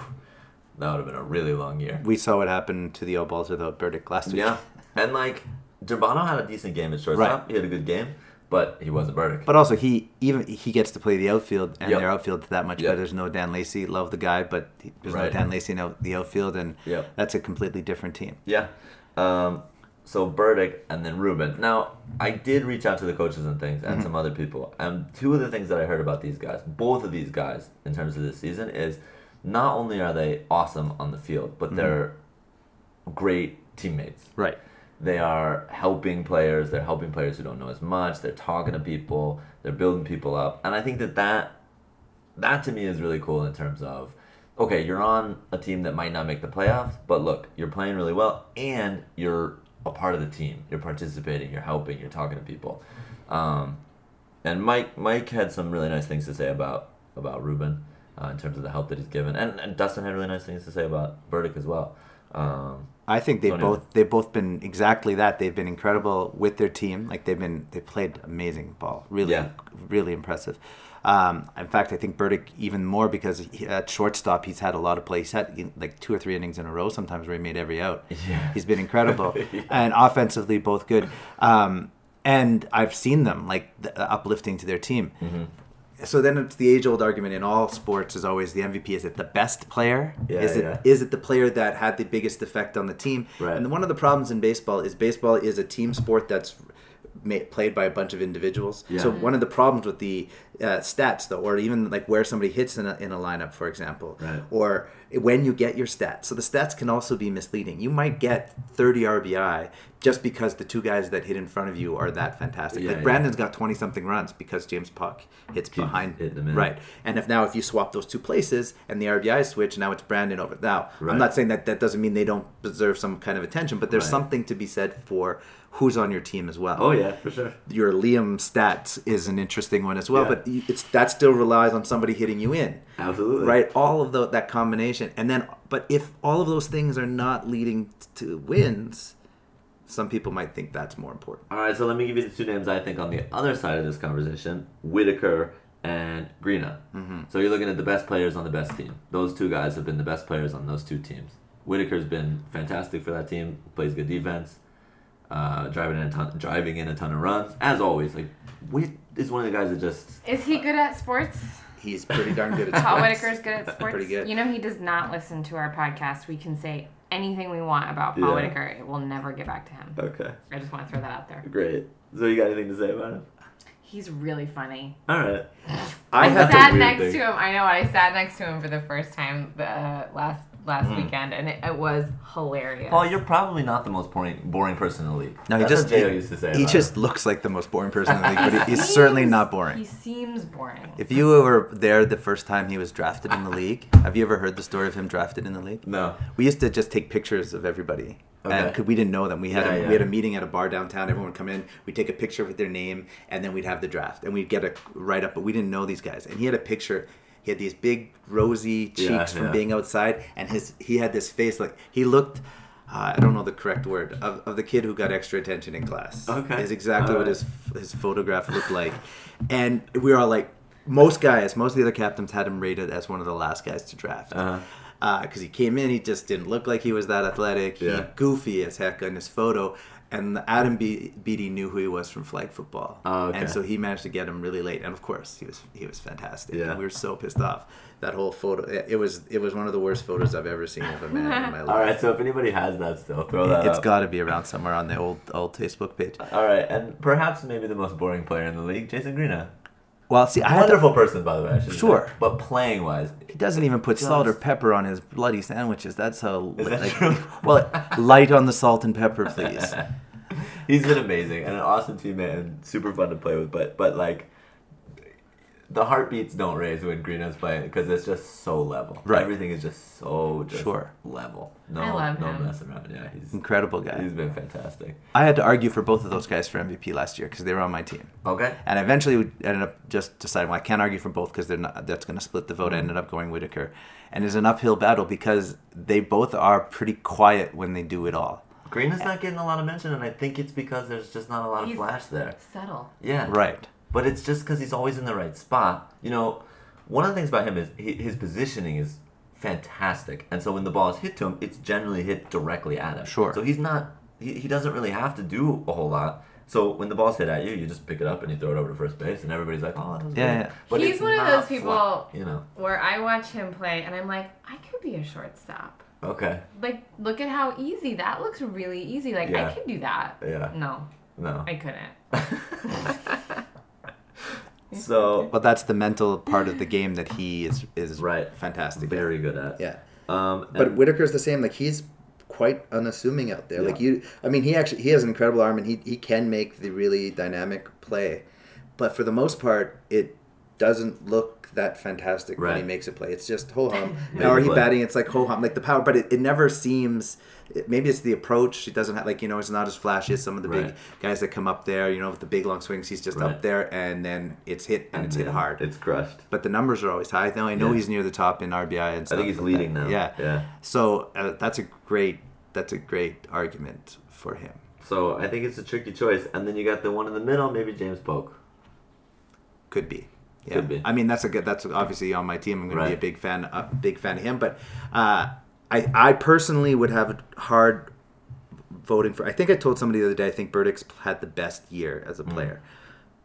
that would have been a really long year. We saw what happened to the O balls without Burdick last week. Yeah, and, like, Durbano had a decent game at shortstop. Right. He had a good game, but he wasn't Burdick. But also, he gets to play the outfield, and their outfield's that much better. There's no Dan Lacy. Love the guy, but there's no Dan Lacy in the outfield, and that's a completely different team. Yeah. So Burdick and then Ruben. Now, I did reach out to the coaches and things and some other people. And two of the things that I heard about these guys, both of these guys in terms of this season, is not only are they awesome on the field, but they're great teammates. Right. They are helping players. They're helping players who don't know as much. They're talking to people. They're building people up. And I think that to me is really cool in terms of, okay, you're on a team that might not make the playoffs, but look, you're playing really well and you're a part of the team. You're participating. You're helping. You're talking to people. And Mike had some really nice things to say about Ruben in terms of the help that he's given. And Dustin had really nice things to say about Burdick as well. I think they've both been exactly that. They've been incredible with their team. Like they played amazing ball. Really, really impressive. In fact, I think Burdick even more because at shortstop he's had a lot of play. He's had like 2 or 3 innings in a row sometimes where he made every out. Yeah. He's been incredible. And offensively both good. And I've seen them like uplifting to their team. Mm-hmm. So then it's the age-old argument in all sports is always the MVP. Is it the best player? Is it the player that had the biggest effect on the team? Right. And one of the problems in baseball is a team sport that's played by a bunch of individuals. Yeah. So one of the problems with the stats, though, or even like where somebody hits in a lineup, for example, or when you get your stats. So the stats can also be misleading. You might get 30 RBI just because the two guys that hit in front of you are that fantastic. Yeah, like Brandon's got 20-something runs because James Polk hits behind him. Right. And if you swap those two places and the RBI switch, now it's Brandon over. Now, I'm not saying that doesn't mean they don't deserve some kind of attention, but there's something to be said for who's on your team as well. Oh, yeah, for sure. Your Liam stats is an interesting one as well, but that still relies on somebody hitting you in. Absolutely. Right? All of that combination. And then, but if all of those things are not leading to wins, some people might think that's more important. All right, so let me give you the two names I think on the other side of this conversation, Whitaker and Greena. Mm-hmm. So you're looking at the best players on the best team. Those two guys have been the best players on those two teams. Whitaker's been fantastic for that team, plays good defense, driving in a ton of runs. As always, like Whit is one of the guys that just... Is he good at sports? He's pretty darn good at sports. Paul Whitaker's good at sports. Pretty good. You know, he does not listen to our podcast. We can say anything we want about Paul Whitaker. It will never get back to him. Okay. I just want to throw that out there. Great. So you got anything to say about him? He's really funny. All right. I know. I sat next to him for the first time last weekend, and it was hilarious. Paul, you're probably not the most boring person in the league. No, he just looks like the most boring person in the league, but he's certainly not boring. He seems boring. If you were there the first time he was drafted in the league, have you ever heard the story of him drafted in the league? No. We used to just take pictures of everybody. Okay. And we didn't know them. We had a meeting at a bar downtown. Everyone would come in. We'd take a picture with their name, and then we'd have the draft. And we'd get a write-up, but we didn't know these guys. And he had a picture. He had these big, rosy cheeks from being outside. And he had this face. Like he looked, I don't know the correct word, of the kid who got extra attention in class. Okay. Is exactly what his photograph looked like. And we were all like, most of the other captains had him rated as one of the last guys to draft. Uh-huh. Because he came in, he just didn't look like he was that athletic. Yeah. He goofy as heck on his photo. And Adam Beattie knew who he was from flag football. Oh, okay. And so he managed to get him really late. And, of course, he was fantastic. Yeah. And we were so pissed off. That whole photo, it was one of the worst photos I've ever seen of a man in my life. All right, so if anybody has that still, throw that up. It's got to be around somewhere on the old Facebook page. All right, and perhaps maybe the most boring player in the league, Jason Greena. Well, see, wonderful person, by the way. I should say. But playing wise, he doesn't even put salt or pepper on his bloody sandwiches. That's how. Is that true? Well, light on the salt and pepper, please. He's been amazing and an awesome teammate and super fun to play with. But like, the heartbeats don't raise when Greena's playing because it's just so level. Right. Everything is just so level. I love him. No messing around. Yeah, he's incredible guy. He's been fantastic. I had to argue for both of those guys for MVP last year because they were on my team. Okay. And eventually we ended up just deciding, well, I can't argue for both because that's going to split the vote. I ended up going Whitaker. And it's an uphill battle because they both are pretty quiet when they do it all. Karina's not getting a lot of mention, and I think it's because there's just not a lot of flash there. Subtle. Yeah. Right. But it's just because he's always in the right spot. You know, one of the things about him is his positioning is fantastic. And so when the ball is hit to him, it's generally hit directly at him. Sure. So he's not, he doesn't really have to do a whole lot. So when the ball's hit at you, you just pick it up and you throw it over to first base, and everybody's like, oh, that was great. But he's one of those people, you know, where I watch him play, and I'm like, I could be a shortstop. Okay. Like, look at how easy. That looks really easy. Like, I could do that. Yeah. No. I couldn't. So, but that's the mental part of the game that he is right. fantastic. Very good at. Yeah. But Whitaker's the same. Like, he's quite unassuming out there. Yeah. Like, he has an incredible arm, and he can make the really dynamic play. But for the most part, it doesn't look that fantastic when he makes a play. It's just ho-hum. Now he batting, it's like ho-hum. Like, the power, but it never seems... Maybe it's the approach. It doesn't have, like, you know, it's not as flashy as some of the big guys that come up there, you know, with the big long swings. He's just up there, and then it's hit, and it's hit hard. It's crushed. But the numbers are always high. Now I know he's near the top in RBI and stuff. I think he's leading now. Yeah. So that's a great argument for him. So I think it's a tricky choice. And then you got the one in the middle, maybe James Polk. Could be. Yeah. Could be. I mean, that's obviously on my team. I'm going to be a big fan of him, but I personally would have hard voting for... I think I told somebody the other day, I think Burdick's had the best year as a player.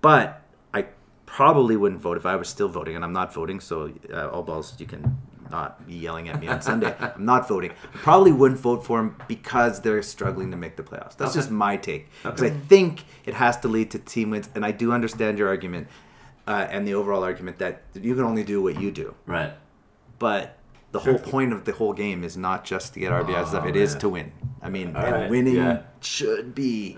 But I probably wouldn't vote if I was still voting, and I'm not voting, so all balls, you can not be yelling at me on Sunday. I'm not voting. I probably wouldn't vote for him because they're struggling to make the playoffs. That's just my take. Because I think it has to lead to team wins, and I do understand your argument and the overall argument that you can only do what you do. Right. But... The whole point of the whole game is not just to get RBI stuff. It is to win. I mean, winning should be.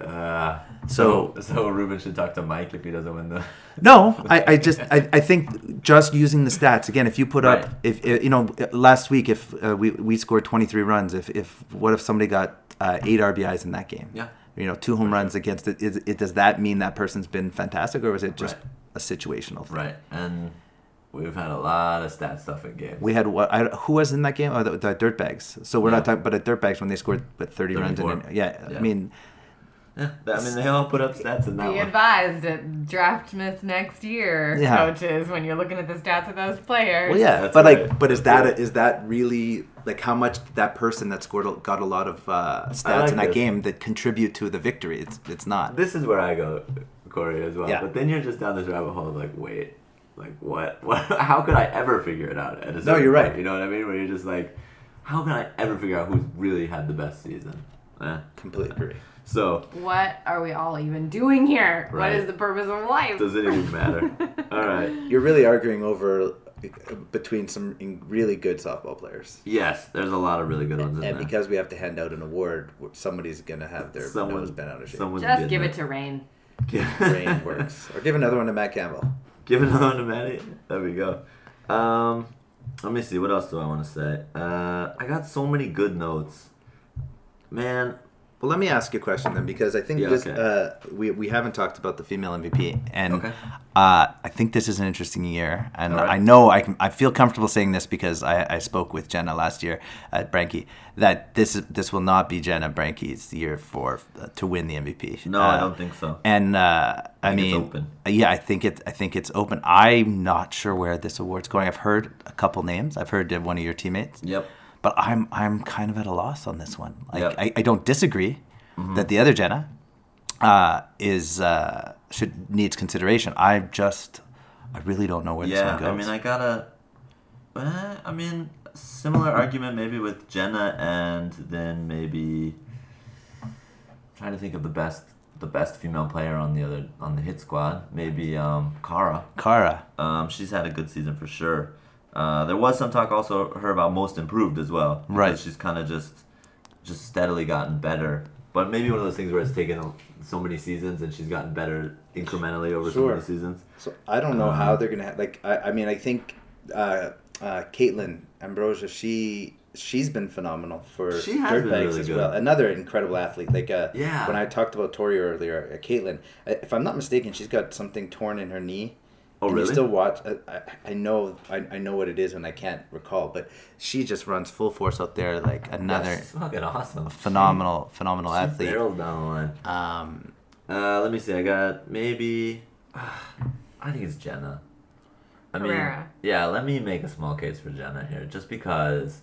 So Ruben should talk to Mike if he doesn't win the... No, I think just using the stats. Again, if you put up... if you know, last week, if we scored 23 runs, what if somebody got 8 RBIs in that game? Yeah. You know, 2 home runs against it. Does that mean that person's been fantastic, or was it just a situational thing? Right, and... We've had a lot of stat stuff in games. We had what? Who was in that game? Oh, the Dirtbags. So we're not talking, but at Dirtbags when they scored 30 runs. I mean, they all put up stats in that one. Be advised at draft miss next year, coaches, when you're looking at the stats of those players. Well, yeah, but is that really like how much that person that scored got a lot of stats in that game that contribute to the victory? It's not. This is where I go, Corey, as well. Yeah. But then you're just down this rabbit hole of like, wait. Like, what? How could I ever figure it out? No, you're right. You know what I mean? Where you're just like, how can I ever figure out who's really had the best season? Completely agree. So, what are we all even doing here? Right. What is the purpose of life? Does it even matter? All right. You're really arguing between some really good softball players. Yes, there's a lot of really good ones in there. And because we have to hand out an award, somebody's going to have their nose bent out of shape. Just give it to Rain. Rain works. Or give another one to Matt Campbell. Give another one to Maddie. There we go. Let me see. What else do I want to say? I got so many good notes. Man. Well, let me ask you a question then, because I think we haven't talked about the female MVP, and I think this is an interesting year. And I know I feel comfortable saying this because I spoke with Jenna last year at Branke that this will not be Jenna Branke's year to win the MVP. No, I don't think so. And I mean, it's open. Yeah, I think it's open. I'm not sure where this award's going. I've heard a couple names. I've heard one of your teammates. Yep. But I'm kind of at a loss on this one. Like I don't disagree that the other Jenna needs consideration. I really don't know where this one goes. Yeah, I mean similar argument maybe with Jenna, and then maybe I'm trying to think of the best female player on the hit squad. Maybe Cara. She's had a good season for sure. There was some talk also her about most improved as well. Right. She's kind of just steadily gotten better. But maybe one of those things where it's taken so many seasons and she's gotten better incrementally over so many seasons. So I don't know how they're going to have... Like, I mean, I think Caitlin Ambrosia, she's been phenomenal for Dirtbags as well. Another incredible athlete. Like when I talked about Tori earlier, Caitlin, if I'm not mistaken, she's got something torn in her knee. Oh, and really? I still watch. I know what it is when I can't recall, but she just runs full force out there, like another fucking awesome, phenomenal she athlete. Barreled down one. Let me see. I got maybe. I think it's Jenna. I mean, Herrera. Yeah. Let me make a small case for Jenna here, just because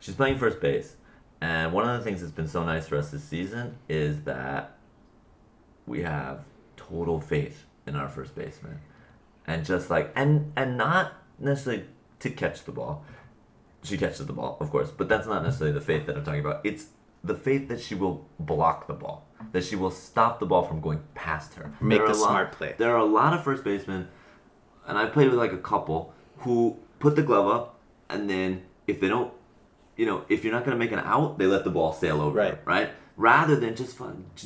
she's playing first base, and one of the things that's been so nice for us this season is that we have total faith in our first baseman. And just like, and not necessarily to catch the ball. She catches the ball, of course, but that's not necessarily the faith that I'm talking about. It's the faith that she will block the ball, that she will stop the ball from going past her. Make the smart play. There are a lot of first basemen, and I've played with like a couple, who put the glove up, and then if they don't, you know, if you're not going to make an out, they let the ball sail over. Right. Them, right? Rather than just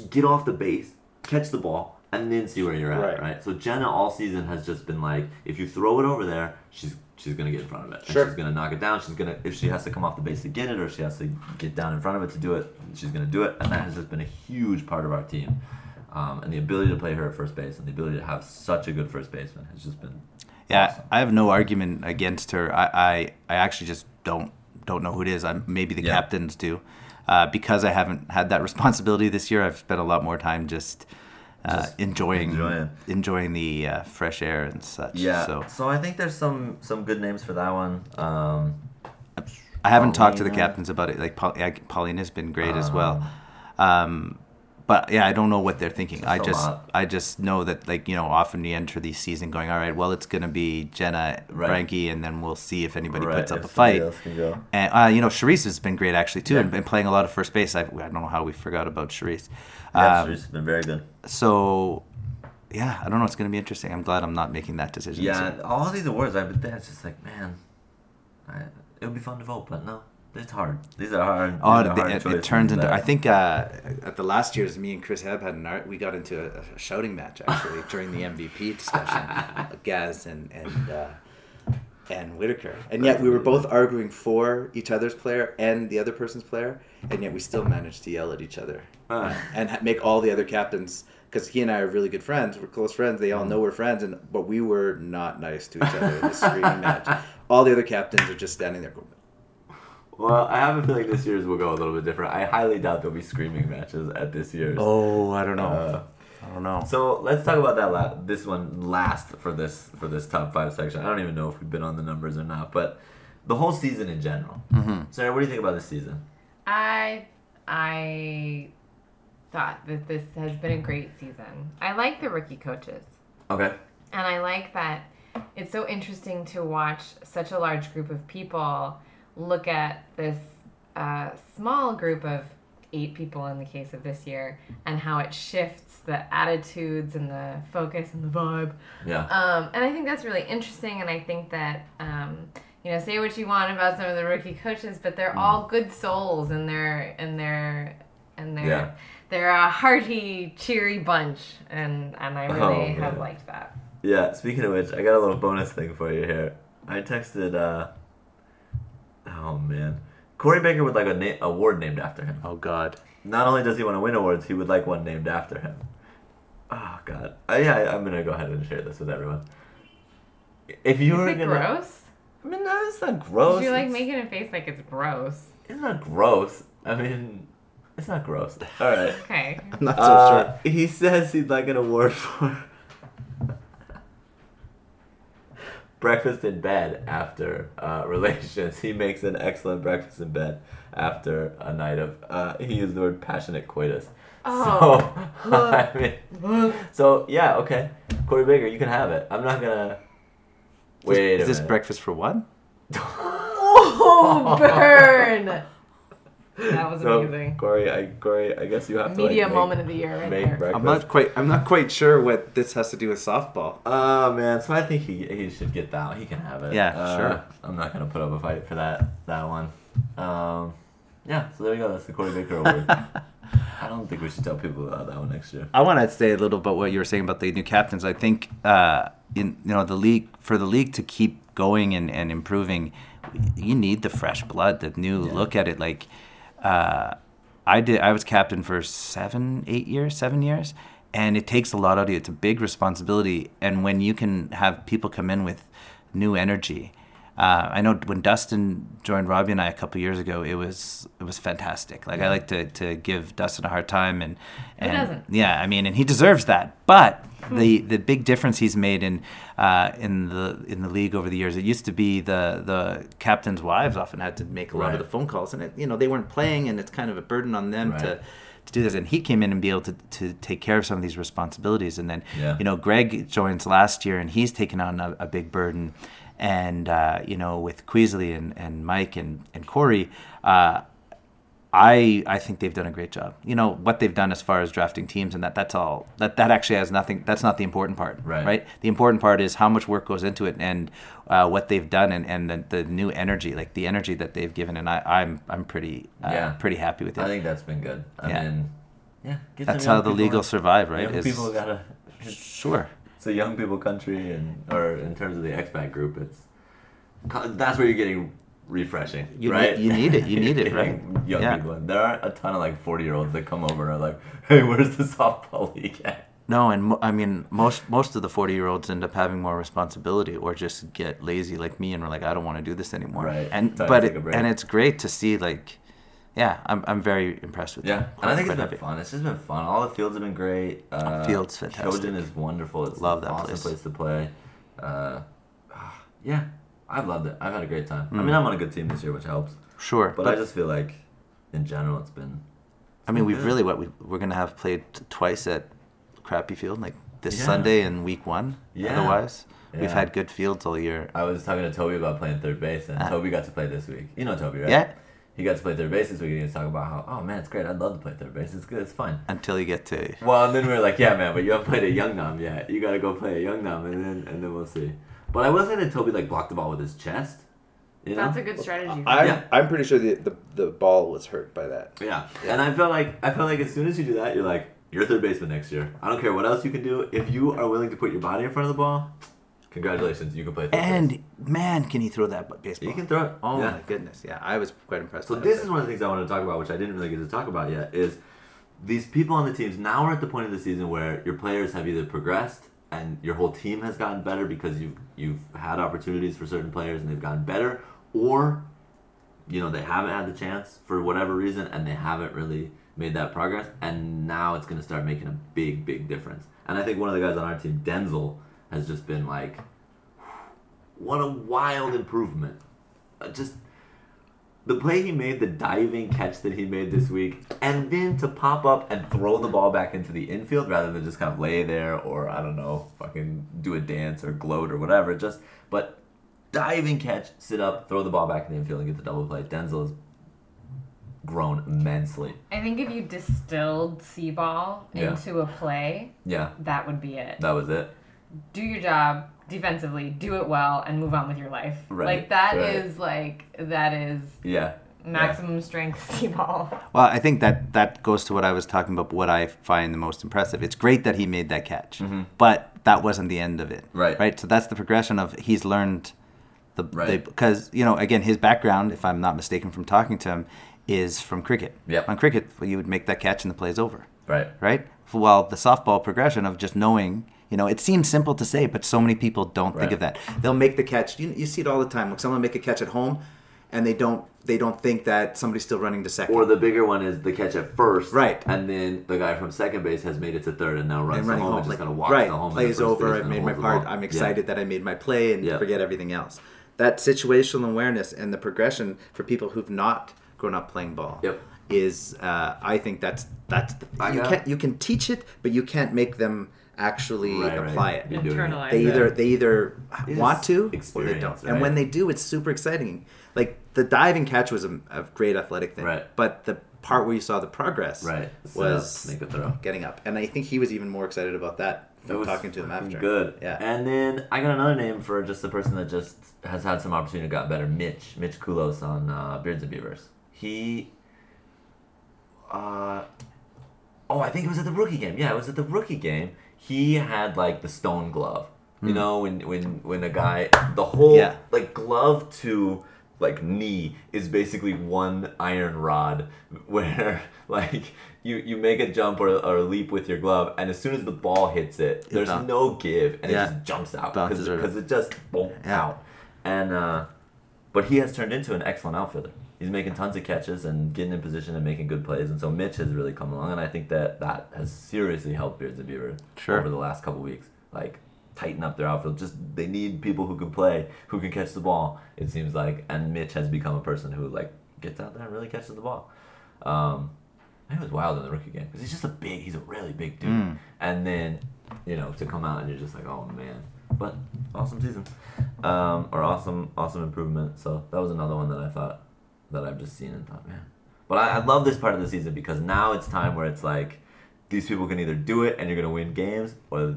get off the base, catch the ball, and then see where you're at, right? So Jenna all season has just been like, if you throw it over there, she's gonna get in front of it. Sure. And she's gonna knock it down. She's gonna, if she has to come off the base to get it, or she has to get down in front of it to do it, she's gonna do it. And that has just been a huge part of our team. And the ability to play her at first base and the ability to have such a good first baseman has just been awesome. I have no argument against her. I actually just don't know who it is. Maybe the captains do. Because I haven't had that responsibility this year, I've spent a lot more time just enjoying the fresh air and such. Yeah. So I think there's some good names for that one. I haven't talked to the captains about it. Like Paulina's been great as well. But yeah, I don't know what they're thinking. I just know that, like, you know, often you enter the season going, all right, well, it's gonna be Jenna, Branke, and then we'll see if anybody puts up a fight. And you know, Charisse has been great actually too, and been playing a lot of first base. I don't know how we forgot about Charisse. Yeah, Charisse has been very good. So yeah, I don't know. It's gonna be interesting. I'm glad I'm not making that decision. Yeah, all of these awards I've been there. It's just like, man, it would be fun to vote, but no. It's hard. These are hard. It turns into. I think at the last year's, me and Chris Hebb had an art. We got into a shouting match actually during the MVP discussion, Gaz and Whitaker, and yet we were both arguing for each other's player and the other person's player, and yet we still managed to yell at each other and make all the other captains. Because he and I are really good friends. We're close friends. They all know we're friends. But we were not nice to each other in this screaming match. All the other captains are just standing there going. Well, I have a feeling this year's will go a little bit different. I highly doubt there'll be screaming matches at this year's. Oh, I don't know. So let's talk about that. This one last for this top five section. I don't even know if we've been on the numbers or not, but the whole season in general. Mm-hmm. Sarah, what do you think about this season? I thought that this has been a great season. I like the rookie coaches. Okay. And I like that it's so interesting to watch such a large group of people look at this small group of 8 people in the case of this year and how it shifts the attitudes and the focus and the vibe. Yeah. And I think that's really interesting, and I think that, you know, say what you want about some of the rookie coaches, but they're all good souls, and they're a hearty, cheery bunch, and I really have liked that. Yeah, speaking of which, I got a little bonus thing for you here. I texted... Corey Baker would like an award named after him. Oh, God. Not only does he want to win awards, he would like one named after him. Oh, God. I'm going to go ahead and share this with everyone. Is it gross? I mean, no, it's not gross. You're like making a face like it's gross. It's not gross. I mean, it's not gross. All right. Okay. I'm not so sure. He says he'd like an award for breakfast in bed after relations. He makes an excellent breakfast in bed after a night of he used the word passionate coitus. Okay, Corey Baker, you can have it. I'm not gonna wait. Is this breakfast for one? Burn! That was amazing, Corey. I guess you have media moment of the year. Breakfast. I'm not quite sure what this has to do with softball. Oh man, so I think he should get that. He can have it. Yeah, sure. I'm not gonna put up a fight for that one. Yeah. So there we go. That's the Corey Baker Award. I don't think we should tell people about that one next year. I want to say a little about what you were saying about the new captains. I think the league to keep going and improving, you need the fresh blood, the new look at it, like. I was captain for 7 years, And it takes a lot out of you. It's a big responsibility. And when you can have people come in with new energy. I know when Dustin joined Robbie and I a couple years ago, it was fantastic. Like, I like to give Dustin a hard time. And who doesn't? Yeah, I mean, and he deserves that. But the big difference he's made in the league over the years, it used to be the captain's wives often had to make a lot of the phone calls. And, they weren't playing, and it's kind of a burden on them to do this. And he came in and be able to take care of some of these responsibilities. And then, Greg joins last year, and he's taken on a big burden. And, with Queasley and Mike and Corey, I think they've done a great job. What they've done as far as drafting teams, and that's all. That actually has nothing. That's not the important part, right? The important part is how much work goes into it and what they've done and the new energy, like the energy that they've given. And I'm pretty happy with it. I think that's been good. I mean, that's how the league will survive, right? Young people gotta sure. It's a young people country, or in terms of the expat group, that's where you're getting. Refreshing, right? You need it, right? Young people. There are a ton of 40-year-olds that come over and are like, "Hey, where's the softball league at?" No, and most of the 40-year-olds end up having more responsibility or just get lazy like me and we're like, "I don't want to do this anymore." Right. And it's great to see I'm very impressed with that. And I think it's been fun. It's just been fun. All the fields have been great. Field's fantastic. Showden is wonderful. It's love that awesome place to play. I've loved it. I've had a great time. I mean, I'm on a good team this year, which helps. Sure. But I just feel like, in general, it's been... we're going to have played twice at crappy field, this Sunday and week one. Yeah. Otherwise, we've had good fields all year. I was talking to Toby about playing third base, and Toby got to play this week. You know Toby, right? Yeah. He got to play third base this week, and he was talking about how, oh, man, it's great. I'd love to play third base. It's good. It's fun. Until you get to... Well, and then we were like, yeah, man, but you haven't played a young nom yet. You got to go play a young nom, and then we'll see. But I was going to Toby blocked the ball with his chest. That's a good strategy. I'm pretty sure the ball was hurt by that. Yeah. And I felt like as soon as you do that, you're like, you're third baseman next year. I don't care what else you can do. If you are willing to put your body in front of the ball, congratulations, you can play third base. And man, can he throw that baseball? He can throw it. Oh my goodness. Yeah, I was quite impressed. So this is one of the things I wanted to talk about, which I didn't really get to talk about yet, is these people on the teams. Now we're at the point of the season where your players have either progressed and your whole team has gotten better because you've had opportunities for certain players and they've gotten better, or they haven't had the chance for whatever reason and they haven't really made that progress, and now it's going to start making a big, big difference. And I think one of the guys on our team, Denzel, has just been like, what a wild improvement. Just the play he made, the diving catch that he made this week, and then to pop up and throw the ball back into the infield rather than just kind of lay there or, I don't know, fucking do a dance or gloat or whatever. But diving catch, sit up, throw the ball back in the infield and get the double play. Denzel has grown immensely. I think if you distilled C-ball into a play, that would be it. That was it. Do your job defensively, do it well, and move on with your life. Right, that is maximum strength C-ball. Well, I think that goes to what I was talking about, what I find the most impressive. It's great that he made that catch, but that wasn't the end of it. Right. So that's the progression of he's learned because again, his background, if I'm not mistaken from talking to him, is from cricket. Yep. On cricket, you would make that catch and the play's over. Right. Well, the softball progression of just knowing. It seems simple to say, but so many people don't think of that. They'll make the catch. You see it all the time. When someone make a catch at home, and they don't think that somebody's still running to second. Or the bigger one is the catch at first, and then the guy from second base has made it to third and now runs home. And just kind of walks to home. Plays over. I've made my part. I'm excited that I made my play and forget everything else. That situational awareness and the progression for people who've not grown up playing ball. Yep. Is I think that's the, you can teach it, but you can't make them actually apply it. Internalize they either want to or they don't. Right? And when they do, it's super exciting. Like the diving catch was a great athletic thing, but the part where you saw the progress was getting up. And I think he was even more excited about that from talking to him after. Good. Yeah. And then I got another name for just the person that just has had some opportunity to got better, Mitch Kulos on Beards and Beavers. He... I think it was at the rookie game. Yeah, it was at the rookie game. He had the stone glove. When a guy, the whole glove to like knee is basically one iron rod where like you make a jump or a leap with your glove, and as soon as the ball hits it, there's no give, and it just jumps out because it just boom out. And but he has turned into an excellent outfielder. He's making tons of catches and getting in position and making good plays, and so Mitch has really come along, and I think that has seriously helped Beards and Beaver over the last couple weeks. Like, tighten up their outfield. Just they need people who can play, who can catch the ball, it seems like, and Mitch has become a person who like gets out there and really catches the ball. It was wild in the rookie game because he's just he's a really big dude, and then to come out and you're just like, oh man, but awesome season, or awesome improvement. So that was another one that I thought that I've just seen and thought, man. But I love this part of the season because now it's time where it's like these people can either do it and you're gonna win games, or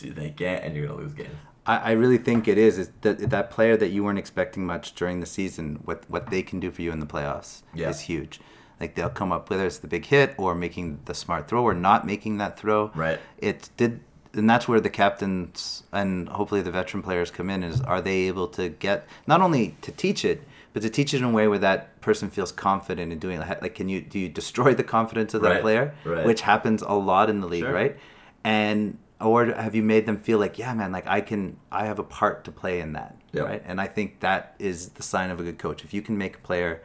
they get and you're gonna lose games. I really think it is that player that you weren't expecting much during the season, what they can do for you in the playoffs is huge. Like, they'll come up, whether it's the big hit or making the smart throw or not making that throw. Right. And that's where the captains and hopefully the veteran players come in, is are they able to get not only to teach it, but to teach it in a way where that person feels confident in doing it. Like, do you destroy the confidence of that player, which happens a lot in the league, right? And or have you made them feel like, yeah, man, like I have a part to play in that, right? And I think that is the sign of a good coach. If you can make a player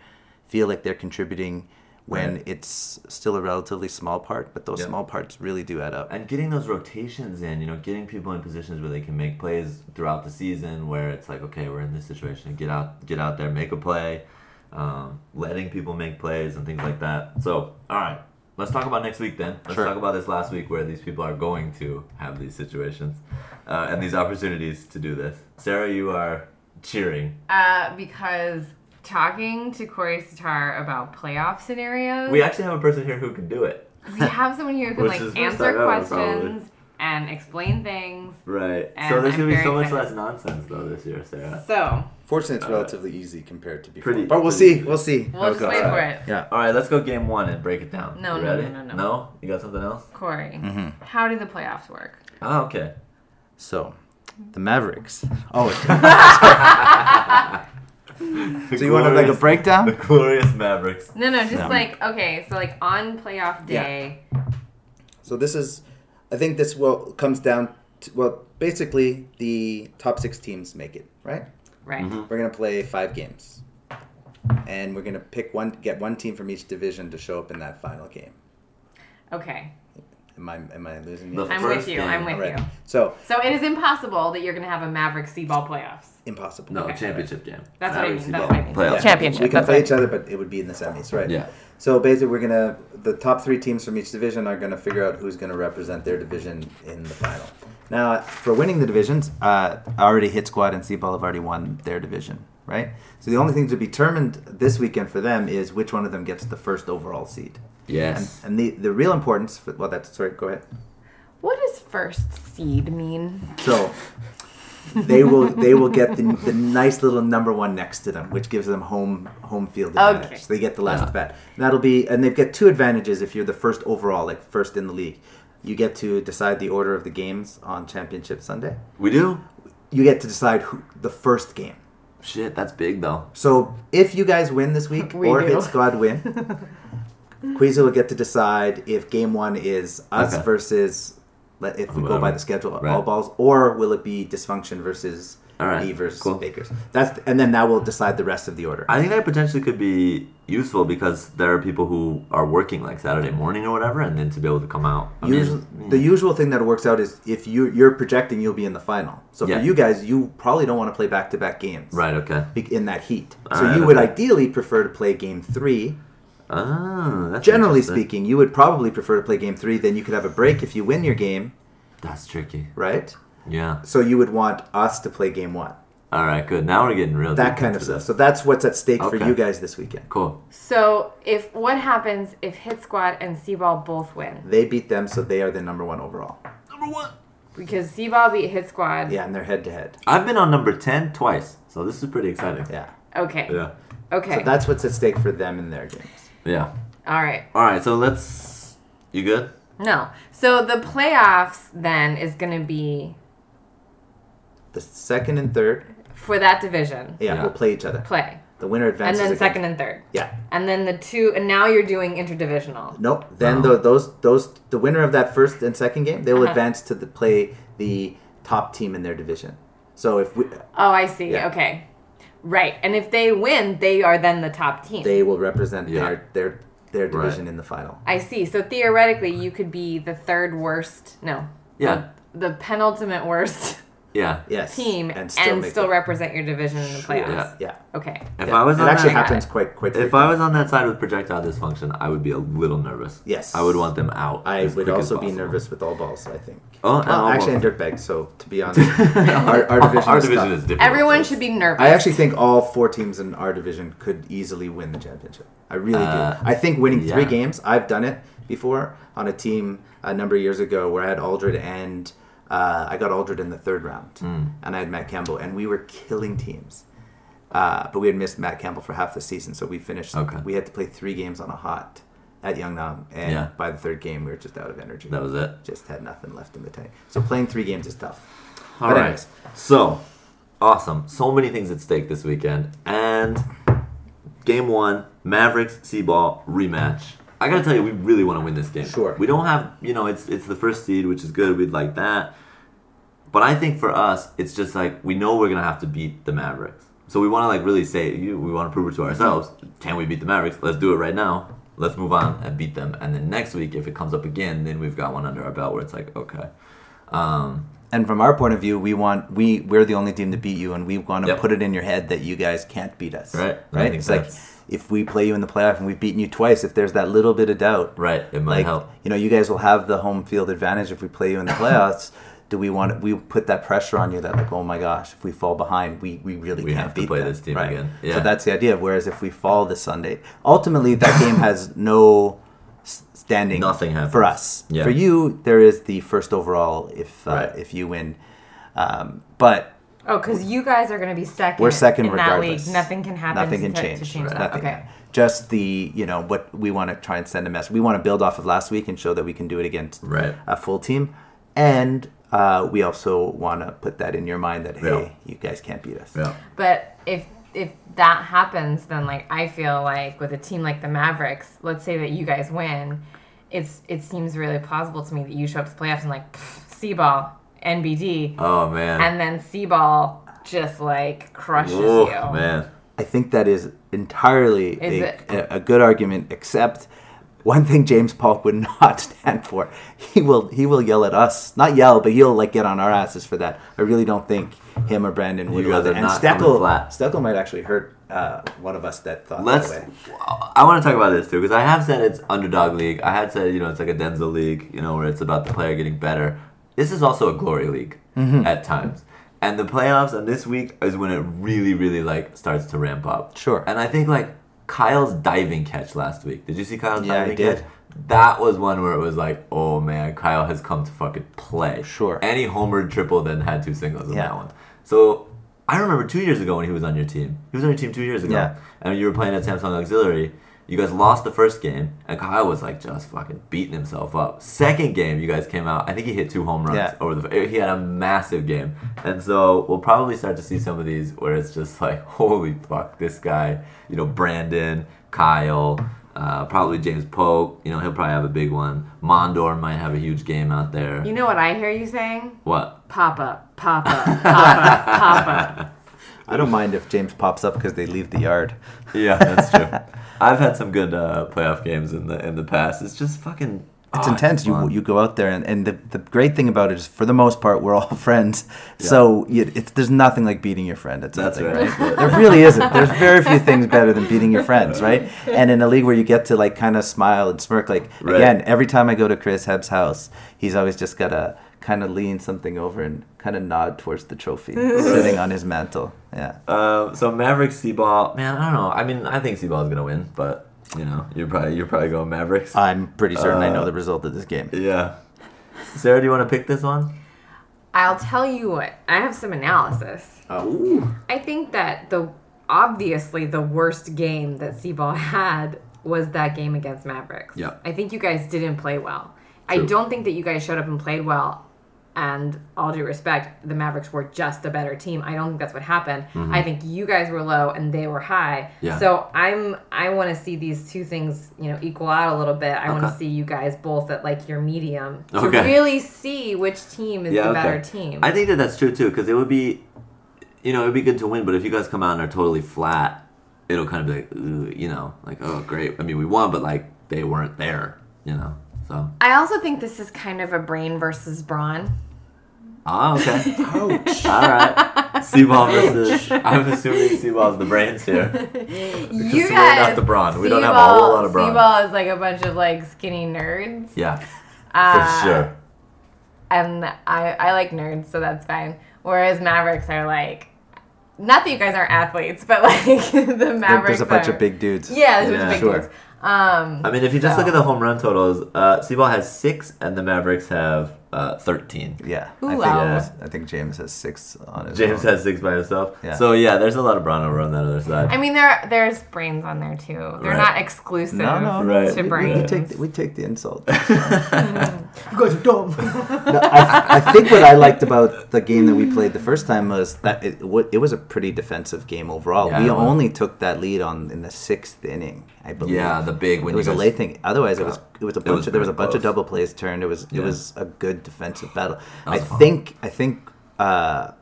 feel like they're contributing when it's still a relatively small part, but those small parts really do add up. And getting those rotations in, getting people in positions where they can make plays throughout the season, where it's like, okay, we're in this situation, get out there, make a play, letting people make plays and things like that. So, all right. Let's talk about next week then. Let's talk about this last week where these people are going to have these situations and these opportunities to do this. Sarah, you are cheering. Because talking to Corey Sitar about playoff scenarios... We actually have a person here who can do it. We have someone here who can answer questions and explain things. Right. So there's going to be so much less nonsense though this year, Sarah. So... Fortunately, it's relatively easy compared to before. But we'll see. We'll just wait for it. Yeah. All right, let's go game one and break it down. No. No? You got something else? Corey, how do the playoffs work? Oh, okay. So, the Mavericks. Oh, so you want to like a breakdown? The glorious Mavericks. No, just on playoff day. Yeah. So basically the top 6 teams make it, right? Right. Mm-hmm. We're going to play 5 games. And we're going to get one team from each division to show up in that final game. Okay. Am I losing you? I'm with you. I'm with you. So it is impossible that you're going to have a Mavericks C-ball playoffs. Impossible. No, championship game. That's Mavericks, what I mean. Playoffs. Championship. We can play each other, but it would be in the semis, right? Yeah. So basically the top 3 teams from each division are going to figure out who's going to represent their division in the final. Now, for winning the divisions, already Hit Squad and C-Ball have already won their division, right? So the only thing to be determined this weekend for them is which one of them gets the first overall seed. Yes. And the real importance... go ahead. What does first seed mean? So... they will get the nice little number 1 next to them, which gives them home field advantage. Okay. So they get the last bet. And they've got 2 advantages if you're the first overall, like first in the league. You get to decide the order of the games on Championship Sunday. We do? You get to decide the first game. Shit, that's big though. So if you guys win this week, if Hit Squad win, Queezy will get to decide if game 1 is us versus... If we go by the schedule, all balls, or will it be Dysfunction versus E versus Bakers? And then that will decide the rest of the order. I think that potentially could be useful because there are people who are working like Saturday morning or whatever, and then to be able to come out. The usual thing that works out is if you're projecting, you'll be in the final. So for you guys, you probably don't want to play back-to-back games. Right, okay. In that heat. You would ideally prefer to play game 3. Oh, that's generally speaking, you would probably prefer to play game 3. Then you could have a break if you win your game. That's tricky, right? Yeah. So you would want us to play game 1. All right, good. Now we're getting real. That kind of stuff. So that's what's at stake for you guys this weekend. Cool. So what happens if Hit Squad and C-Ball both win? They beat them, so they are the number 1 overall. Number 1. Because C-Ball beat Hit Squad. Yeah, and they're head to head. I've been on number 10 twice, so this is pretty exciting. Yeah. Okay. Yeah. Okay. So that's what's at stake for them in their games. Yeah. All right, so let's... You good? No. So the playoffs, then, is going to be... The second and third. For that division. Yeah, we'll play each other. The winner advances. And then second and third. Yeah. And then the two, and now you're doing interdivisional. Nope. Then the winner of that first and second game, they will advance to play the top team in their division. So if we. Oh, I see. Yeah. Okay. Right. And if they win, they are then the top team. They will represent their division in the final. I see. So theoretically, you could be the third worst. No. Yeah. The penultimate worst. Yeah. Yes. Team and still represent your division in the playoffs. Yeah. Okay. If I was, it actually happens quite quickly. If I was on that side with projectile dysfunction, I would be a little nervous. Yes. I would want them out. I would also be nervous with all balls. I think. Oh, and dirtbag. So to be honest, our division is different. Everyone should be nervous. I actually think all four teams in our division could easily win the championship. I really do. I think winning three games. I've done it before on a team a number of years ago where I had Aldred and. I got Aldred in the third round, and I had Matt Campbell, and we were killing teams. But we had missed Matt Campbell for half the season, so we finished. Okay. We had to play three games on a hot at Yeongnam, and by the third game, we were just out of energy. That was it. Just had nothing left in the tank. So playing three games is tough. All right. So, awesome. So many things at stake this weekend. And game one, Mavericks, C-ball, rematch. I gotta tell you, we really want to win this game. Sure. We don't have, it's the first seed, which is good. We'd like that. But I think for us, it's just like, we know we're gonna have to beat the Mavericks. So we want to really say, we want to prove it to ourselves. Can we beat the Mavericks? Let's do it right now. Let's move on and beat them. And then next week, if it comes up again, then we've got one under our belt where it's like, okay. And from our point of view, we're the only team to beat you, and we want to put it in your head that you guys can't beat us. Right. It's like, if we play you in the playoff and we've beaten you twice, if there's that little bit of doubt, right, it might help. You guys will have the home field advantage if we play you in the playoffs. Do we want? We put that pressure on you that like, oh my gosh, if we fall behind, we really can't beat them. We have to play this team again. Yeah. So that's the idea. Whereas if we fall this Sunday, ultimately that game has no standing. Nothing happens for us. Yeah. For you, there is the first overall if you win, but. Oh, because you guys are going to be second. We're second in regardless. That league. Nothing can happen. Nothing can change. Right. Nothing. Okay. Just the what we want to try and send a message. We want to build off of last week and show that we can do it against a full team, and we also want to put that in your mind that you guys can't beat us. Yeah. But if that happens, then I feel like with a team like the Mavericks, let's say that you guys win, it seems really plausible to me that you show up to playoffs and C-ball. NBD. Oh, man. And then C-ball just, crushes you. Oh, man. I think that is entirely a good argument, except one thing James Polk would not stand for. He will yell at us. Not yell, but he'll, get on our asses for that. I really don't think him or Brandon would love it. And Steckel might actually hurt one of us that thought that way. I want to talk about this, too, because I have said it's underdog league. I had said, it's like a Denzel league, where it's about the player getting better. This is also a glory league at times. And the playoffs and this week is when it really, really, starts to ramp up. Sure. And I think, Kyle's diving catch last week. Did you see Kyle's diving catch? That was one where it was oh, man, Kyle has come to fucking play. Sure. And he homered triple, then had two singles in that one. So I remember 2 years ago when he was on your team. He was on your team 2 years ago. Yeah. And you were playing at Samsung Auxiliary. You guys lost the first game, and Kyle was just fucking beating himself up. Second game, you guys came out. I think he hit two home runs. Yeah. He had a massive game. And so we'll probably start to see some of these where it's just holy fuck, this guy, Brandon, Kyle, probably James Polk. He'll probably have a big one. Mondor might have a huge game out there. You know what I hear you saying? What? Pop up, pop up. I don't mind if James pops up because they leave the yard. Yeah, that's true. I've had some good playoff games in the past. It's just fucking... It's intense. It's you go out there, and the great thing about it is, for the most part, we're all friends. Yeah. So there's nothing like beating your friend. That's right. There really isn't. There's very few things better than beating your friends, right? And in a league where you get to kind of smile and smirk, again, every time I go to Chris Hebb's house, he's always just got to kind of lean something over and kind of nod towards the trophy sitting on his mantle. Yeah. So Mavericks, C-ball, man, I don't know. I mean, I think C-ball is gonna win, but you're probably going Mavericks. I'm pretty certain I know the result of this game. Yeah. Sarah, do you want to pick this one? I'll tell you what. I have some analysis. Oh. Ooh. I think that the worst game that C-ball had was that game against Mavericks. Yeah. I think you guys didn't play well. True. I don't think that you guys showed up and played well. And all due respect, the Mavericks were just a better team. I don't think that's what happened. Mm-hmm. I think you guys were low and they were high. Yeah. So I want to see these two things, you know, equal out a little bit. I want to see you guys both at like your medium to really see which team is the better team. I think that that's true too, because it would be, you know, it would be good to win, but if you guys come out and are totally flat, it'll kind of be like, ooh, you know, like, oh great. I mean, we won, but like they weren't there, you know. So I also think this is kind of a brain versus brawn. Oh, okay. Ouch. All right. Seaball versus... I'm assuming Seaball's the brains here. Because you guys... We're not the brawn. We don't have a whole lot of brawn. Seaball is like a bunch of like skinny nerds. Yeah. For sure. And I like nerds, so that's fine. Whereas Mavericks are like... Not that you guys aren't athletes, but like the Mavericks There's a bunch of big dudes. Yeah, there's a bunch of big dudes. I mean, if you just look at the home run totals, Seaball has 6 and the Mavericks have... 13. Yeah. Ooh, I think James has 6 on his own. James has 6 by himself. Yeah. So, yeah, there's a lot of brawn over on that other side. I mean, there's brains on there, too. They're not exclusive to brains. We take the insult. You guys are dumb. No, I think what I liked about the game that we played the first time was that it was a pretty defensive game overall. Yeah, we only took that lead in the 6th inning, I believe. Yeah, the big win. It was a late thing. Otherwise, there was a bunch of double plays turned. It was a good defensive battle. I think that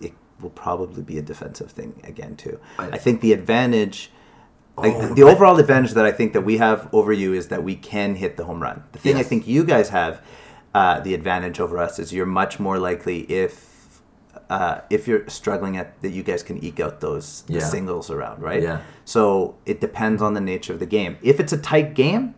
it will probably be a defensive thing again too. I think the advantage, overall advantage that I think that we have over you is that we can hit the home run. The thing I think you guys have the advantage over us is you're much more likely if you're struggling at that you guys can eke out those singles around, right? Yeah. So it depends on the nature of the game. If it's a tight game,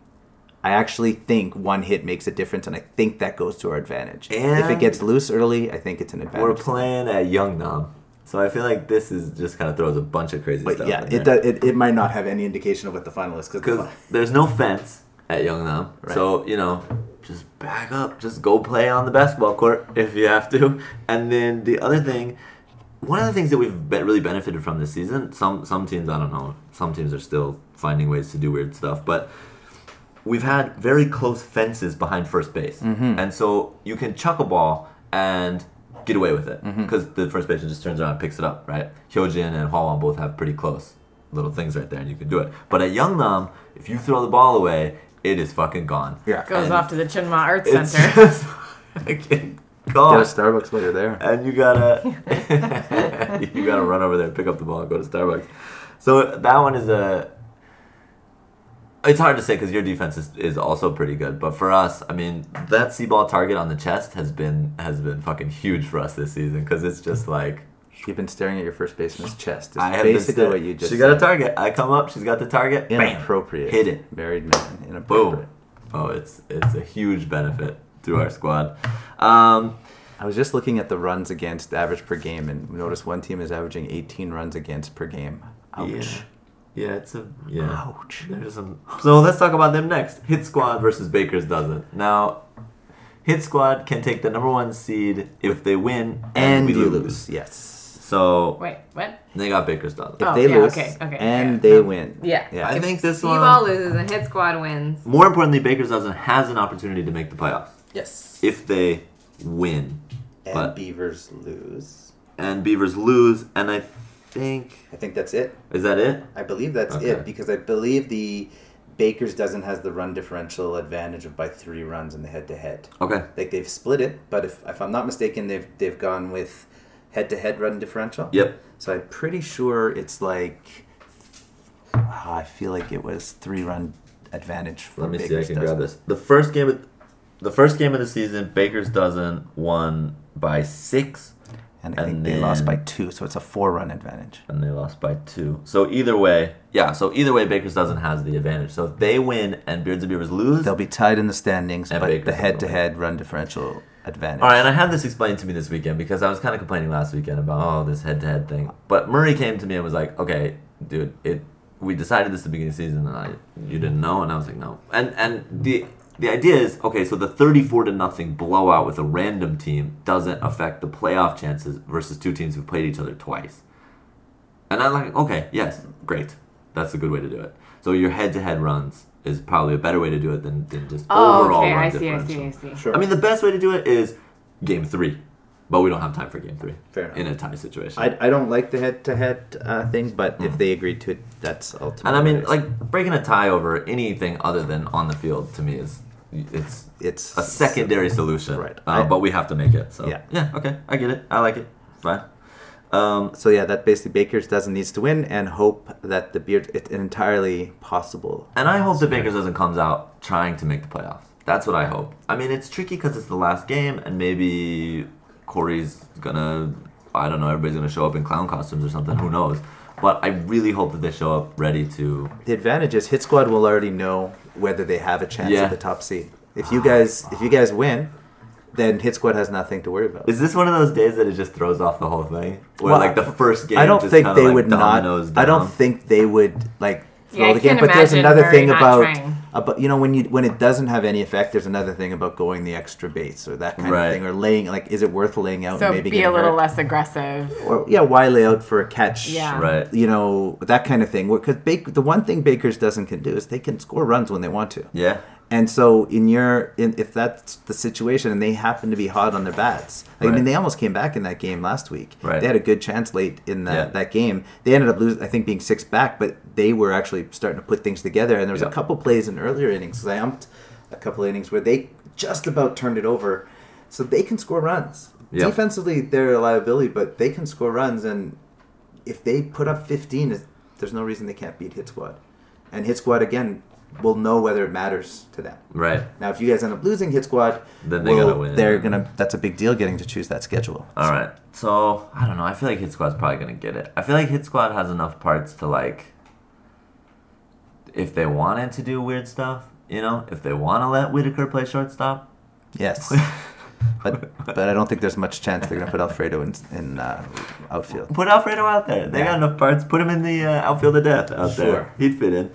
I actually think one hit makes a difference, and I think that goes to our advantage. And if it gets loose early, I think it's an advantage. We're playing at Yeongnam, so I feel like this is just kind of throws a bunch of crazy stuff. Yeah, it might not have any indication of what the final is because there's no fence at Yeongnam, right. So you know, just back up, just go play on the basketball court if you have to. And then the other thing, one of the things that we've really benefited from this season, some teams I don't know, some teams are still finding ways to do weird stuff, but. We've had very close fences behind first base. Mm-hmm. And so you can chuck a ball and get away with it because the first baseman just turns around and picks it up, right? Hyojin and Hwawon both have pretty close little things right there, and you can do it. But at Yeongnam, if you throw the ball away, it is fucking gone. Yeah. It goes off to the Chinma Arts Center. It's just fucking gone. Get a Starbucks while you're there. And you gotta run over there, pick up the ball, and go to Starbucks. So that one is It's hard to say because your defense is also pretty good, but for us, I mean, that Seaball target on the chest has been fucking huge for us this season because it's just like you've been staring at your first baseman's chest. It's basically what you just. She got a target. I come up. She's got the target. Inappropriate. Bam. Hit it. Married man. Inappropriate. Boom. Oh, it's a huge benefit to our squad. I was just looking at the runs against average per game and noticed one team is averaging 18 runs against per game. Ouch. Yeah. Yeah, ouch. So let's talk about them next. Hit Squad versus Baker's Dozen. Now, Hit Squad can take the number 1 seed if they win and we lose. Yes. So wait, what? They got Baker's Dozen. If they lose and they win. Yeah. Yeah. I think this one. Seaball loses and Hit Squad wins. More importantly, Baker's Dozen has an opportunity to make the playoffs. Yes. If they win. But Beavers lose. And Beavers lose, and I think that's it. Is that it? I believe that's it because I believe the Baker's Dozen has the run differential advantage of by 3 runs in the head-to-head. Okay. Like they've split it, but if I'm not mistaken, they've gone with head-to-head run differential. Yep. So I'm pretty sure it's like I feel like it was 3 run advantage for Baker's Dozen. Let me see. I can grab this. The first game of the season, Baker's Dozen won by 6. And I think they lost by 2, so it's a 4-run advantage. And they lost by 2. So either way, Baker's Dozen has the advantage. So if they win and Beards and Beavers lose... They'll be tied in the standings, but Baker's the head-to-head run differential advantage. All right, and I had this explained to me this weekend because I was kind of complaining last weekend about, this head-to-head thing. But Murray came to me and was like, okay, dude, we decided this at the beginning of the season, and you didn't know? And I was like, no. And The idea is, so the 34-0 blowout with a random team doesn't affect the playoff chances versus two teams who've played each other twice. And I'm like, okay, yes, great. That's a good way to do it. So your head-to-head runs is probably a better way to do it than just overall okay. run differential. I see. Sure. I mean, the best way to do it is game 3. But we don't have time for game 3. Fair enough. In a tie situation. I don't like the head-to-head thing, but if they agreed to it, that's ultimately... And I mean, like, breaking a tie over anything other than on the field, to me, is... It's a secondary solution. Right. But we have to make it. So yeah, okay. I get it. I like it. Fine. So yeah, that basically Baker's doesn't needs to win and hope that the Beard... It's entirely possible. And I hope that Baker's doesn't comes out trying to make the playoffs. That's what I hope. I mean, it's tricky because it's the last game and maybe... Corey's gonna, I don't know, everybody's gonna show up in clown costumes or something, who knows. But I really hope that they show up ready to... The advantage is Hit Squad will already know whether they have a chance at the top seed. If you guys win, then Hit Squad has nothing to worry about. Is this one of those days that it just throws off the whole thing? Where like the first game just kind of like dominoes down? I don't think they would like throw the game, but there's another thing about when it doesn't have any effect, there's another thing about going the extra base or that kind of thing, or laying, like, is it worth laying out? So and maybe be a little less aggressive. Or why lay out for a catch? Yeah, right. You know, that kind of thing. Because the one thing Baker's doesn't can do is they can score runs when they want to. Yeah. And so if that's the situation and they happen to be hot on their bats, I mean, they almost came back in that game last week. Right. They had a good chance late in that game. They ended up losing, I think, being 6 back, but they were actually starting to put things together. And there was a couple plays in earlier innings, because I umped a couple innings where they just about turned it over. So they can score runs. Yep. Defensively, they're a liability, but they can score runs. And if they put up 15, there's no reason they can't beat Hit Squad. And Hit Squad, again... will know whether it matters to them. Right. Now, if you guys end up losing Hit Squad, then they gotta win. That's a big deal getting to choose that schedule. All right. So, I don't know. I feel like Hit Squad's probably going to get it. I feel like Hit Squad has enough parts to, like, if they wanted to do weird stuff, you know, if they want to let Whitaker play shortstop. Yes. But I don't think there's much chance they're going to put Alfredo in outfield. Put Alfredo out there. They got enough parts. Put him in the outfield of death out there. He'd fit in.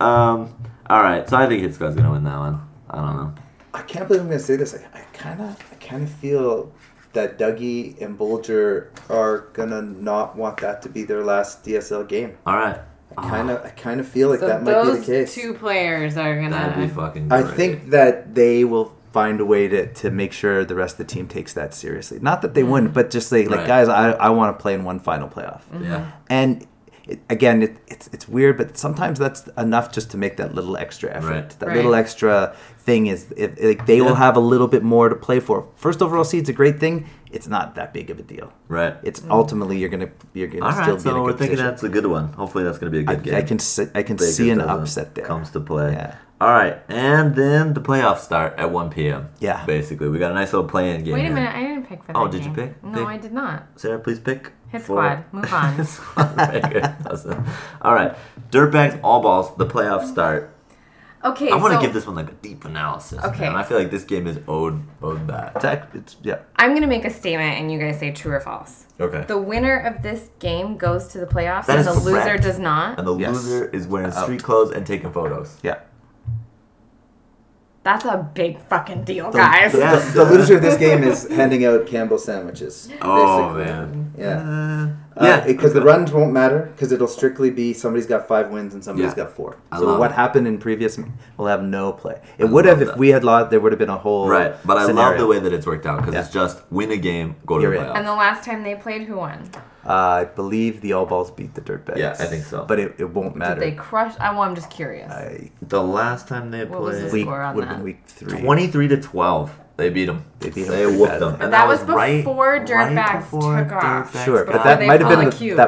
All right. So I think Hitchcock's going to win that one. I don't know. I can't believe I'm going to say this. I kind of feel that Dougie and Bolger are going to not want that to be their last DSL game. All right. I kind of feel like so that might be the case. Those two players are going to... That'd be fucking great. I think that they will... find a way to make sure the rest of the team takes that seriously. Not that they wouldn't, but just like guys, I want to play in one final playoff. Mm-hmm. Yeah. And it's weird, but sometimes that's enough just to make that little extra effort. Right. That little extra thing is they will have a little bit more to play for. First overall seed's a great thing. It's not that big of a deal. Right. It's ultimately you're gonna still be in a good position. All right, so we're thinking that's a good one. Hopefully that's gonna be a good game. I can see an upset there. Comes to play. Yeah. All right, and then the playoffs start at 1 p.m. Yeah. Basically, we got a nice little play-in game. Wait a minute, I didn't pick for that game. Oh, did you pick? No, I did not. Sarah, please pick. Hit Squad, move on. Hit Squad, right here. Awesome. All right, Dirtbags, All Balls, the playoffs start. Okay, I want to give this one like a deep analysis. Okay. Man. I feel like this game is owed that. It's I'm going to make a statement, and you guys say true or false. Okay. The winner of this game goes to the playoffs, and the loser does not. And the loser is wearing street clothes and taking photos. Yeah. That's a big fucking deal, guys. The loser of this game is handing out Campbell sandwiches. Oh, basically. Man. Yeah. Because the runs won't matter, because it'll strictly be somebody's got 5 wins and somebody's got 4. So what happened in previous will have no play. It would have, if we had lost, there would have been a whole but I scenario. Love the way that it's worked out, because it's just win a game, go to the playoffs. And the last time they played, who won? I believe the All Balls beat the Dirtbags. Yeah, I think so. But it won't matter. Did they crush? I'm just curious. The last time they played, would have been week 3. 23-12, they beat them. They whooped them. And that was before Dirtbags took off. Sure, but that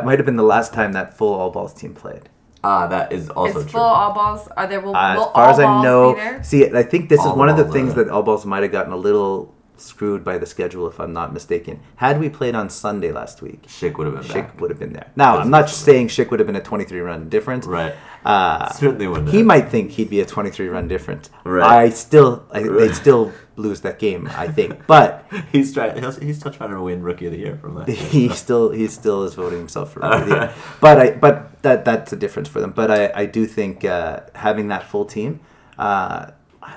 might have been the last time that full All Balls team played. That is also true. It's full All Balls. Are there will as far all as I know, be there? See, I think this is one of the things that All Balls might have gotten a little screwed by the schedule, if I'm not mistaken. Had we played on Sunday last week, Schick would have been back. Schick would have been there. Now, I'm not saying Schick would have been a 23-run difference. Right. Certainly wouldn't have. He might think he'd be a 23-run difference. Right. They'd still lose that game, I think. But he's still trying to win Rookie of the Year from that. He still is voting himself for Rookie of the Year. But that's a difference for them. But I do think having that full team,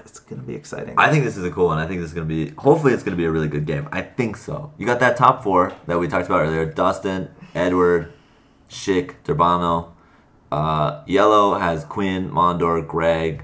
it's going to be exciting. I think this is a cool one. I think this is going to be... Hopefully, it's going to be a really good game. I think so. You got that top 4 that we talked about earlier. Dustin, Edward, Schick, Durbano, Yellow has Quinn, Mondor, Greg,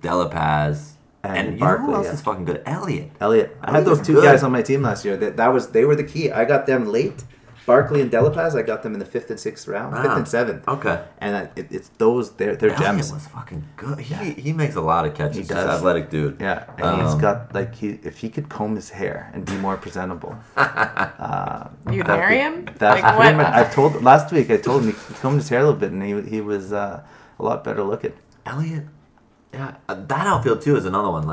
Delapaz, and you know who else is fucking good? Elliot. I had those two guys on my team last year. They were the key. I got them late. Barkley and Delapaz, I got them in the 5th and 6th round, 5th and 7th. Okay, and it's those. They're gems. Was fucking good. He makes a lot of catches. He does. He's an athletic dude. Yeah, and he's got if he could comb his hair and be more presentable. You'd marry him? I told him he combed his hair a little bit, and he was a lot better looking. Elliot, yeah, that outfield too is another one.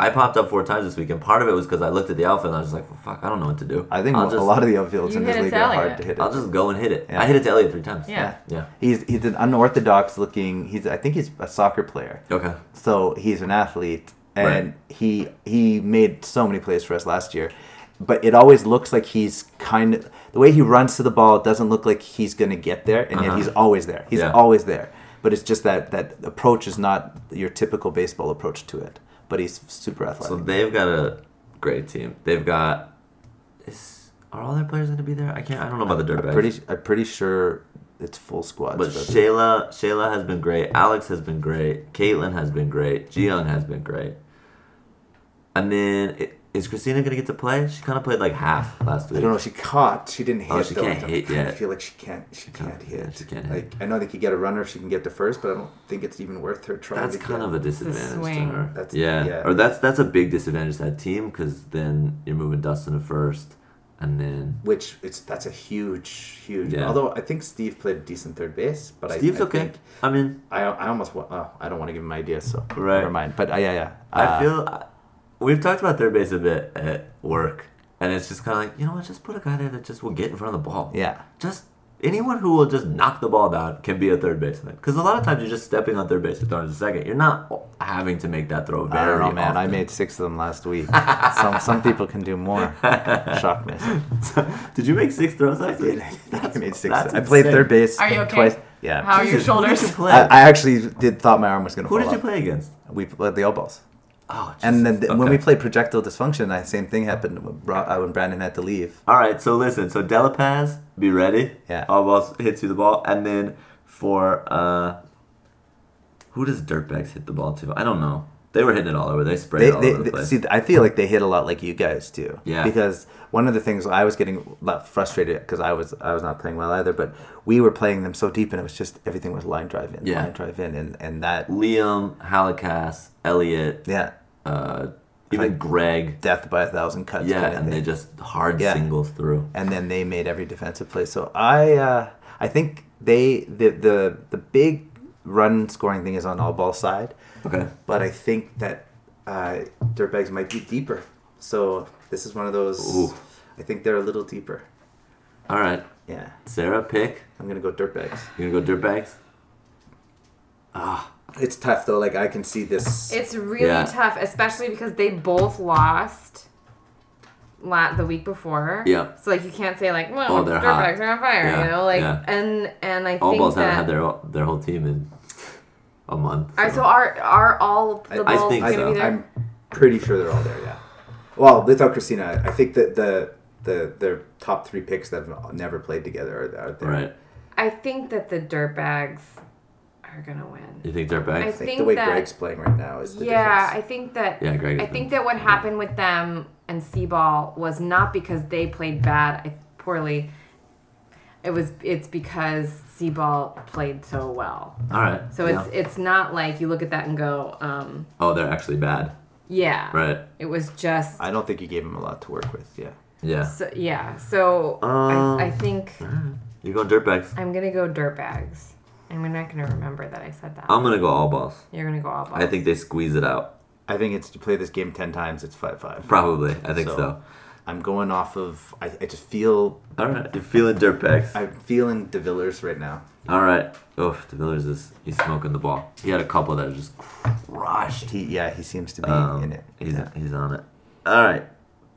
I popped up 4 times this week, and part of it was because I looked at the outfield and I was just like, well, fuck, I don't know what to do. I think a lot of the outfields in this league are hard to hit. I'll just go and hit it. Yeah. I hit it to Elliot 3 times. Yeah. He's an unorthodox looking. I think he's a soccer player. Okay. So he's an athlete, and he made so many plays for us last year. But it always looks like he's kind of the way he runs to the ball. It doesn't look like he's going to get there, and yet he's always there. He's always there. But it's just that approach is not your typical baseball approach to it. But he's super athletic. So they've got a great team. They've got... Are all their players going to be there? I don't know about the Dirtbags. I'm pretty sure it's full squad. But Shayla has been great. Alex has been great. Caitlin has been great. Gion has been great. And then... Is Christina going to get to play? She kind of played like half last week. I don't know. She caught. She didn't hit. Oh, she can't hit yet. I feel like she can't hit. She can't hit. I know they could get a runner if she can get to first, but I don't think it's even worth her trying to get. That's kind of a disadvantage to her. Or that's a big disadvantage to that team, because then you're moving Dustin to first, and then... That's a huge... Yeah. Although I think Steve played decent third base, but Steve's okay. I almost... I don't want to give him ideas, so never mind. But I feel... We've talked about third base a bit at work, and it's just kind of like, you know what, just put a guy there that just will get in front of the ball. Yeah. Just anyone who will just knock the ball down can be a third baseman. Because a lot of times you're just stepping on third base and throwing to second. You're not having to make that throw very often. Man. I made 6 of them last week. Some people can do more. Shock me. So, did you make 6 throws last week? I made 6. I played third base twice. Yeah. How are your shoulders? I actually thought my arm was going to fall off. Who did you play against? We played the Old Balls. Oh, and then when we played projectile dysfunction, the same thing happened when Brandon had to leave. All right, so listen. So Delapaz, be ready. Yeah. Almost hits you the ball. And then for... who does Dirtbags hit the ball to? I don't know. They were hitting it all over. They sprayed it all over the place. See, I feel like they hit a lot like you guys do. Yeah. Because one of the things I was getting frustrated because I was not playing well either, but we were playing them so deep and it was just everything was line drive in. And that... Liam, Halakas, Elliot. Yeah. Even Greg. Death by 1,000 cuts. Yeah, kind of thing. They just hard singles through. And then they made every defensive play. So I think the big run scoring thing is on all ball side. Okay. But I think that Dirtbags might be deeper. So this is one of those... Ooh. I think they're a little deeper. All right. Yeah. Sarah, pick. I'm going to go Dirtbags. You're going to go Dirtbags? Ah. It's tough, though. I can see this. It's really tough, especially because they both lost the week before. Yeah. So, you can't say, well, Dirtbags are on fire, yeah. And I think Almost that... haven't had their whole team in... a month. So. All right, so are all the balls going to be there? I'm pretty sure they're all there, yeah. Well, without Christina, I think that their top 3 picks that have never played together are there. Right. I think that the Dirtbags are going to win. You think Dirtbags? I think the way Greg's playing right now is the difference. I think that... Yeah, Greg. I think that what happened with them and C-ball was not because they played poorly. It's because C-ball played so well. All right. So it's not like you look at that and go, they're actually bad. Yeah. Right. It was just... I don't think you gave him a lot to work with, yeah. Yeah. So I think... You're going Dirtbags. I'm going to go Dirtbags. And we're not going to remember that I said that. I'm going to go All Balls. You're going to go All Balls. I think they squeeze it out. I think it's to play this game 10 times, it's 5-5. Probably. I think so. I'm going off of... I just feel... All right. You're feeling Dirtbags. I'm feeling De Villers right now. All right. Oh, De Villers he's smoking the ball. He had a couple that are just crushed. He seems to be in it. He's on it. All right.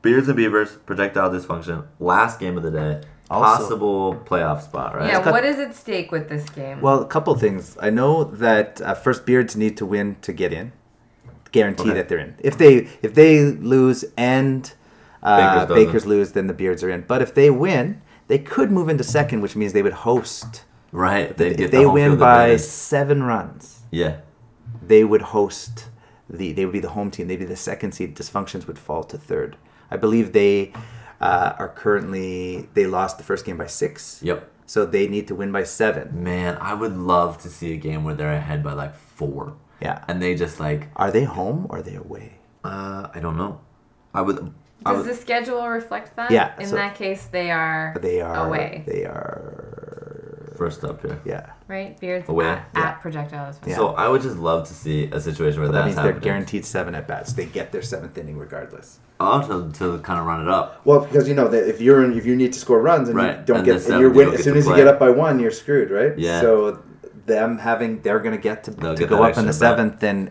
Beards and Beavers, projectile dysfunction. Last game of the day. Also, possible playoff spot, right? Yeah, what is at stake with this game? Well, a couple things. I know that first Beards need to win to get in. Guarantee that they're in. If they lose and... Bakers lose, then the Beards are in. But if they win, they could move into second, which means they would host Right. If they win by 7 runs. Yeah. They would host they would be the home team. They'd be the second seed. Dysfunctions would fall to third. I believe they are currently, they lost the first game by 6. Yep. So they need to win by 7. Man, I would love to see a game where they're ahead by 4. Yeah. And they just Are they home or are they away? I don't know. Does the schedule reflect that? Yeah. In that case, they are away. They are first up here. Yeah. Right? Beards away. At projectile as well. Yeah. So I would just love to see a situation where that's happening. They're guaranteed 7 at bats. They get their 7th inning regardless. Oh, to kind of run it up. Well, because that if you need to score runs and right. you don't and get and you're win, as soon as play. You get up by 1, you're screwed, right? Yeah. So they're going to get to go up in the 7th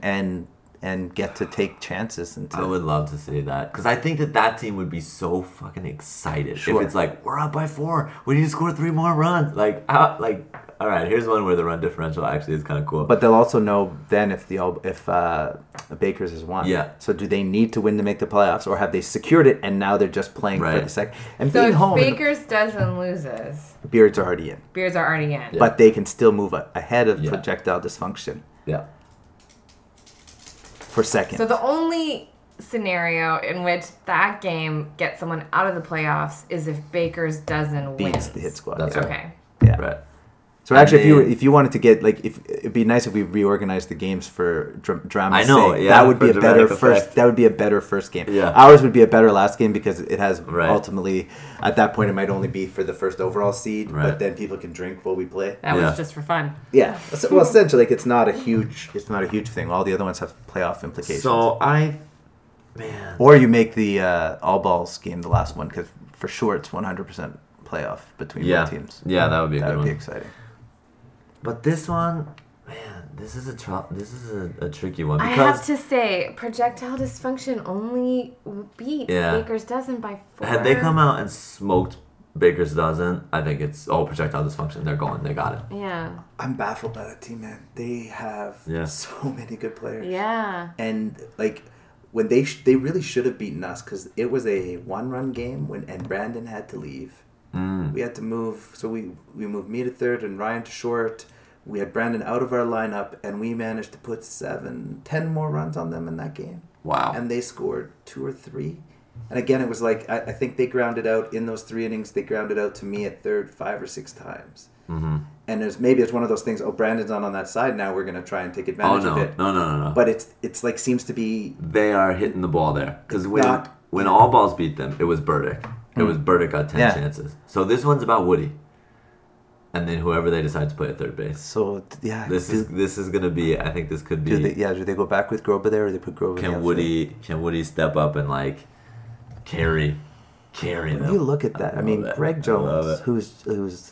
and get to take chances. I would love to see that. Because I think that team would be so fucking excited. Sure. If it's we're up by 4. We need to score 3 more runs. All right, here's one where the run differential actually is kind of cool. But they'll also know then if Baker's has won. Yeah. So do they need to win to make the playoffs, or have they secured it and now they're just playing right. for the second? And so being if home, Baker's doesn't loses. Beards are already in. Yeah. But they can still move ahead of projectile dysfunction. Yeah. For second. So the only scenario in which that game gets someone out of the playoffs is if Baker's doesn't win. Beats the hit squad. That's right. Okay. Yeah. Right. So actually, if you wanted to get it'd be nice if we reorganized the games for drama. I know, sake. Yeah, that would be a better effect. That would be a better first game. Yeah. Ours would be a better last game because it has ultimately at that point it might only be for the first overall seed, but then people can drink while we play. That was just for fun. Yeah, well, essentially, it's not a huge thing. All the other ones have playoff implications. So or you make the all balls game the last one because for sure it's 100% playoff between both teams. Yeah, that would be that would be exciting. But this one, man, this is a tricky one. Because I have to say, projectile dysfunction only beat Baker's dozen by 4. Had they come out and smoked Baker's dozen, I think it's all projectile dysfunction. They're going. They got it. Yeah. I'm baffled by that team, man. They have so many good players. Yeah. And when they really should have beaten us because it was a 1-run game and Brandon had to leave. We had to move, so we moved me to third and Ryan to short. We had Brandon out of our lineup, and we managed to put 10 more runs on them in that game. Wow. And they scored 2 or 3. And again, it was I think they grounded out in those 3 innings. They grounded out to me at third 5 or 6 times. Mm-hmm. And it's one of those things, Brandon's not on that side now, we're going to try and take advantage of it. No. But it's seems to be... They are hitting the ball there. Because when all balls beat them, it was Burdick. Burdick got 10 chances. So this one's about Woody. And then whoever they decide to play at third base. So, yeah. This is going to be, I think this could be. Do they go back with Groba there or they put Groba in the outfield? Can Woody step up and carry them? You look at that. I mean, Greg Jones, who's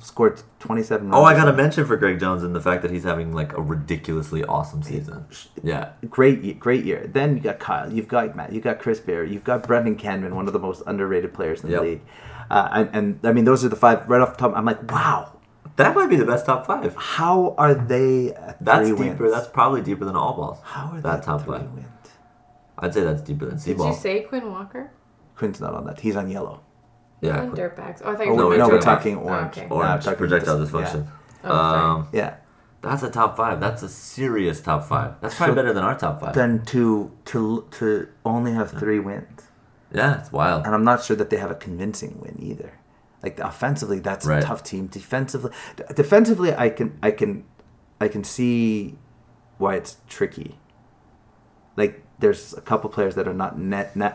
scored 27 runs. Oh, I got to mention for Greg Jones and the fact that he's having a ridiculously awesome season. Yeah. Great year. Then you got Kyle, you've got Matt, you've got Chris Bear, you've got Brendan Kanman, one of the most underrated players in the league. And I mean, those are the 5 right off the top. I'm wow. That might be the best top 5. How are they at 3 wins? That's deeper. That's probably deeper than all balls. How are that top 3 5? Wins? I'd say that's deeper than C-ball. Did you say Quinn Walker? Quinn's not on that. He's on yellow. Yeah. On dirtbags. Oh, I thought you were talking dirtbags. We're talking orange. Oh, okay. Orange. No, projectile dysfunction. Yeah. Oh, that's a top 5. That's a serious top 5. That's probably better than our top 5. Then to only have 3 wins. Yeah, it's wild. And I'm not sure that they have a convincing win either. Offensively, that's a tough team. Defensively, I can see why it's tricky. There's a couple players that are not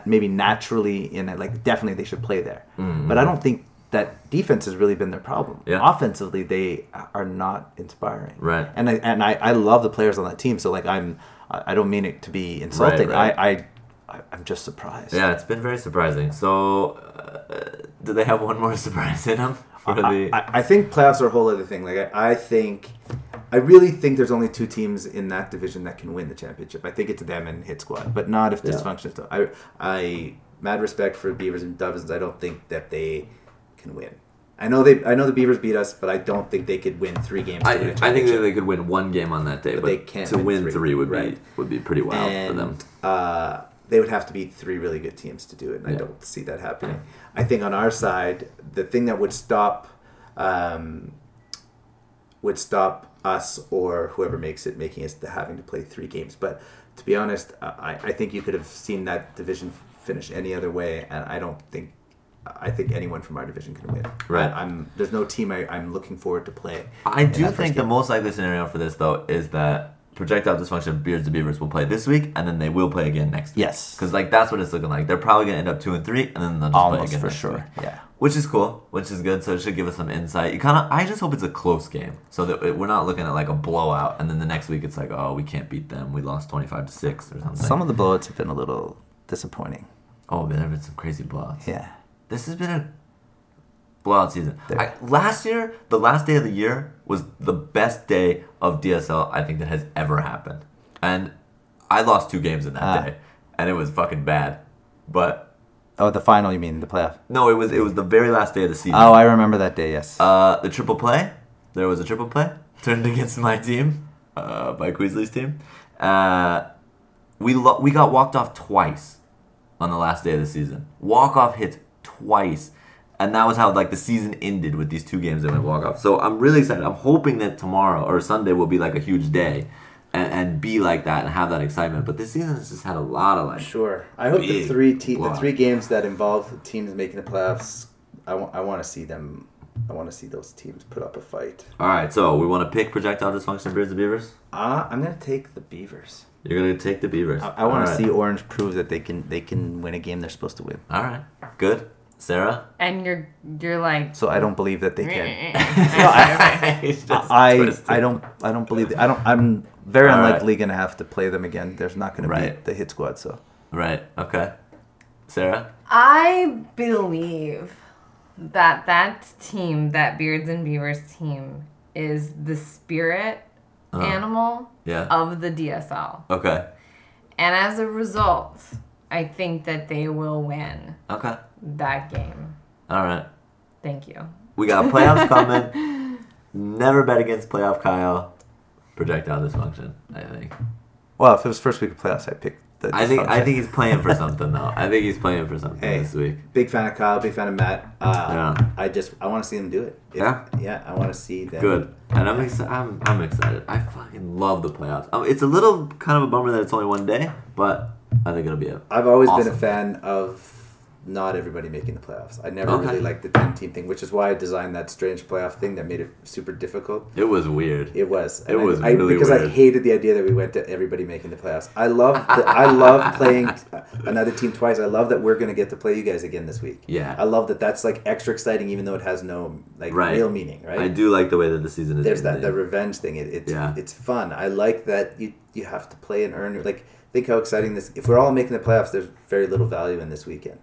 maybe naturally in it. Definitely they should play there. Mm-hmm. But I don't think that defense has really been their problem. Yeah. Offensively, they are not inspiring. Right. And I love the players on that team. So I don't mean it to be insulting. Right. I'm just surprised. Yeah, it's been very surprising. So do they have one more surprise in them? I think playoffs are a whole other thing. I really think there's only 2 teams in that division that can win the championship. I think it's them and Hit Squad, but not if dysfunction. So I mad respect for Beavers and Doves. I don't think that they can win. I know the Beavers beat us, but I don't think they could win 3 games. I think that they could win 1 game on that day, but they can't to win 3 would be pretty wild for them. They would have to beat 3 really good teams to do it, and I don't see that happening. I think on our side, the thing that would stop would stop us or whoever makes it making us having to play three games. But to be honest, I think you could have seen that division finish any other way, and I think anyone from our division can win. Right. There's no team I'm looking forward to play. I do think the most likely scenario for this, though, is that Projectile Dysfunction, Beards and Beavers will play this week, and then they will play again next week. Yes. Because that's what it's looking like. They're probably going to end up 2-3, and then they'll just play again next week. Yeah. Which is cool, which is good, so it should give us some insight. I just hope it's a close game, so that we're not looking at a blowout, and then the next week it's like, oh, we can't beat them. We lost 25-6 or something. Some of the blowouts have been a little disappointing. Oh, there have been some crazy blowouts. Yeah. This has been a blowout season. Last year, the last day of the year was the best day of DSL I think that has ever happened. And I lost 2 games in that day, and it was fucking bad. But the final, you mean the playoff? No, it was the very last day of the season. Oh, I remember that day. Yes. The triple play. There was a triple play turned against my team, by Queasley's team. We got walked off twice on the last day of the season. Walk off hits. Twice, and that was how the season ended with these 2 games that went walk off. So I'm really excited. I'm hoping that tomorrow or Sunday will be a huge day, and be like that and have that excitement. But this season has just had a lot of Sure, I hope the 3 games that involve teams making the playoffs. I want to see them. I want to see those teams put up a fight. All right, so we want to pick Projectile Dysfunction, Beards and Beavers. I'm gonna take the Beavers. You're going to take the Beavers. I want to see Orange prove that they can win a game they're supposed to win. All right. Good. Sarah? And you're like... So I don't believe that they can. No, I don't believe... I'm very unlikely going to have to play them again. There's not going to be the hit squad, so... Right. Okay. Sarah? I believe that team, that Beards and Beavers team, is the spirit... animal of the DSL. Okay. And as a result, I think that they will win that game. All right. Thank you. We got playoffs coming. Never bet against playoff Kyle. Projectile Dysfunction, I think. Well, if it was first week of playoffs, I'd pick the dysfunction. I think he's playing for something, though. I think he's playing for something this week. Big fan of Kyle, big fan of Matt. I want to see them do it. I want to see them. Good. And I'm excited. I fucking love the playoffs. It's a little kind of a bummer that it's only one day, but I think it'll be it. I've always been a fan of not everybody making the playoffs. I never really liked the 10-team thing, which is why I designed that strange playoff thing that made it super difficult. It was weird. It was. And it was really weird. Because I hated the idea that we went to everybody making the playoffs. I love playing another team twice. I love that we're going to get to play you guys again this week. Yeah. I love that that's extra exciting, even though it has no real meaning, right? I do like the way that the season is. There's that revenge thing. It's fun. I like that you have to play and earn. Think how exciting this... If we're all making the playoffs, there's very little value in this weekend.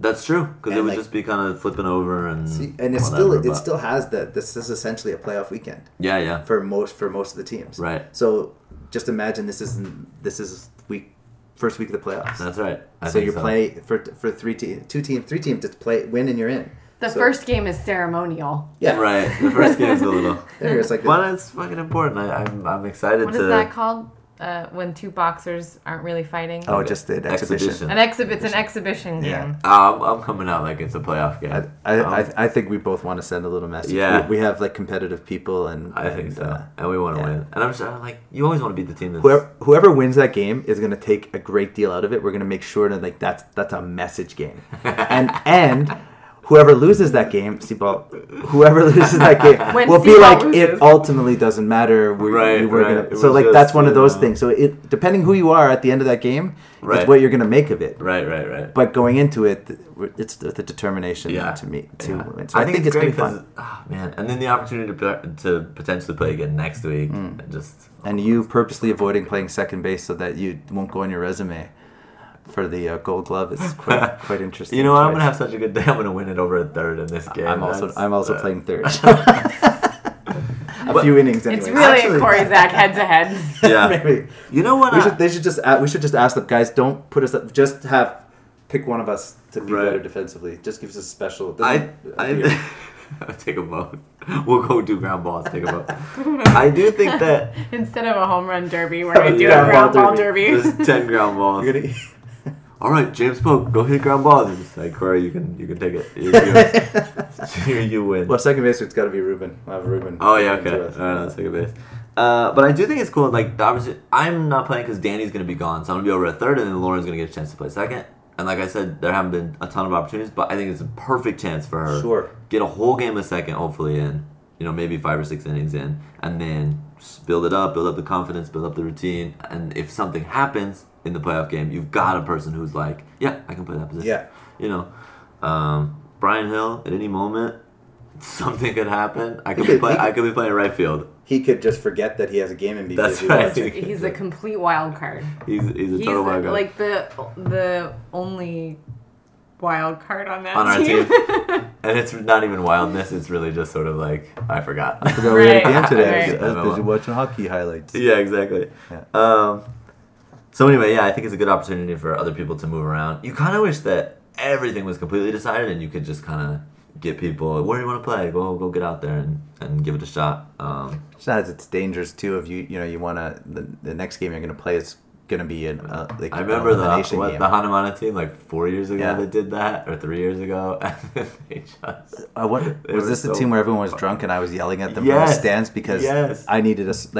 That's true, because it would just be kind of flipping over and it still has that. This is essentially a playoff weekend. Yeah. For most of the teams. Right. So just imagine this is first week of the playoffs. That's right. So you're playing for two teams. It's win and you're in. The first game is ceremonial. Yeah. Right. The first game is a little. But it's fucking important. I'm excited. What is that called? When two boxers aren't really fighting. Oh, just an exhibition. It's an exhibition game. Yeah. I'm coming out like it's a playoff game. I think we both want to send a little message. Yeah. We have competitive people, and I think so. And we want to win. And I'm sure you always want to beat the team. That's... Whoever wins that game is going to take a great deal out of it. We're going to make sure to that's a message game, and. Whoever loses that game will be it ultimately doesn't matter. We were gonna. So that's one of those things. So depending who you are at the end of that game, it's what you're gonna make of it. Right. But going into it, it's the determination to me to win. So I think it's great, gonna be fun. And then the opportunity to potentially play again next week. And you purposely avoiding playing second base so that you won't go on your resume for the Gold Glove is quite interesting. You know what? I'm gonna have such a good day. I'm gonna win it over at third in this game. I'm also playing third. Few innings. Anyway. It's really a Corey Zach head to head. Yeah. Maybe. You know what? We should just ask them, guys. Don't put us up. Just pick one of us to be better defensively. Just gives us a special. I'll take a vote. We'll go do ground balls. Take a vote. I do think that instead of a home run derby, we're gonna do a ground ball derby. There's 10 ground balls. all right, James Polk, go hit ground balls. And he's like, Corey, you can take it. You win. Well, second base, it's got to be Ruben. I have Ruben. Oh, yeah, okay. Second base. But I do think it's cool. Like, obviously, I'm not playing because Danny's going to be gone. So I'm going to be over at third, and then Lauren's going to get a chance to play second. And like I said, there haven't been a ton of opportunities, but I think it's a perfect chance for her. Sure. Get a whole game of second, hopefully, in, you know, maybe 5 or 6 innings in, and then just build up the confidence, build up the routine. And if something happens in the playoff game, you've got a person who's like, yeah, I can play that position. Yeah. You know, Brian Hill, at any moment, something could happen. I could be playing right field. He could just forget that he has a game and be busy. That's right. He's a complete wild card. He's a total wild card. Like the only wild card on that on our team. And it's not even wildness. It's really just sort of like I forgot we had a game today. Right. I was busy watching hockey highlights. Yeah, exactly. Yeah. So anyway, yeah, I think it's a good opportunity for other people to move around. You kind of wish that everything was completely decided and you could just kind of get people, where do you want to play? Go get out there and give it a shot. Besides, it's dangerous too. If you know you want to, the next game you're going to play is going to be I remember the Hanamana team like 4 years ago that did that, or 3 years ago, and then they just. Was this the team where everyone was drunk and I was yelling at them from the stands because I needed as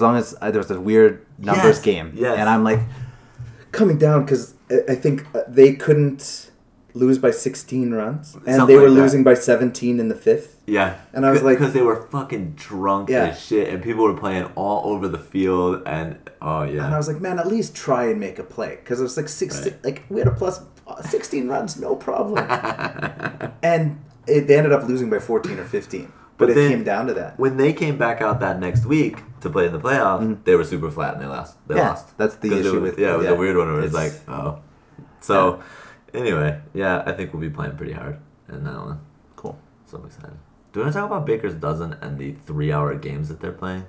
long as there was a weird numbers game, and I'm like coming down because I think they couldn't lose by 16 runs, and something they were losing by 17 in the fifth. Yeah, and I was like, because they were fucking drunk as shit, and people were playing all over the field, and and I was like, man, at least try and make a play, because it was like 16, like we had a plus 16 runs, no problem, and they ended up losing by 14 or 15. But it came down to that. When they came back out that next week to play in the playoffs, they were super flat and they lost. They lost. That's the issue with it. Yeah, it was a weird one where it's like, oh, so. Yeah. Anyway, yeah, I think we'll be playing pretty hard in that one. Cool. So I'm excited. Do you want to talk about Baker's Dozen and the 3-hour games that they're playing?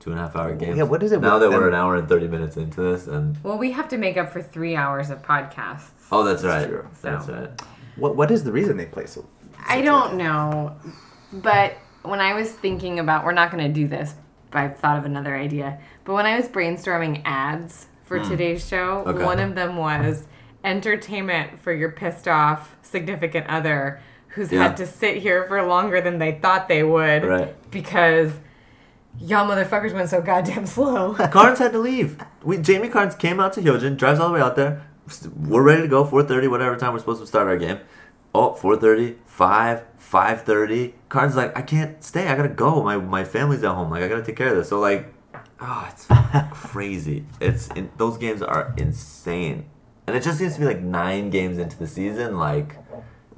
2.5-hour games? Yeah, what is it? Now that we're an hour and 30 minutes into this. Well, we have to make up for 3 hours of podcasts. Oh, that's right. True. That's right. What is the reason they play so... I don't know. But when I was thinking about... We're not going to do this, but I've thought of another idea. But when I was brainstorming ads for today's show, one of them was... entertainment for your pissed off significant other who's had to sit here for longer than they thought they would because y'all motherfuckers went so goddamn slow. Carnes had to leave. Jamie Carnes came out to Hyojin, drives all the way out there. We're ready to go, 4:30, whatever time we're supposed to start our game. Oh, 4:30, 5:30. Carnes is like, I can't stay. I got to go. My family's at home. Like, I got to take care of this. So, like, it's crazy. Those games are insane. And it just seems to be like 9 games into the season, like,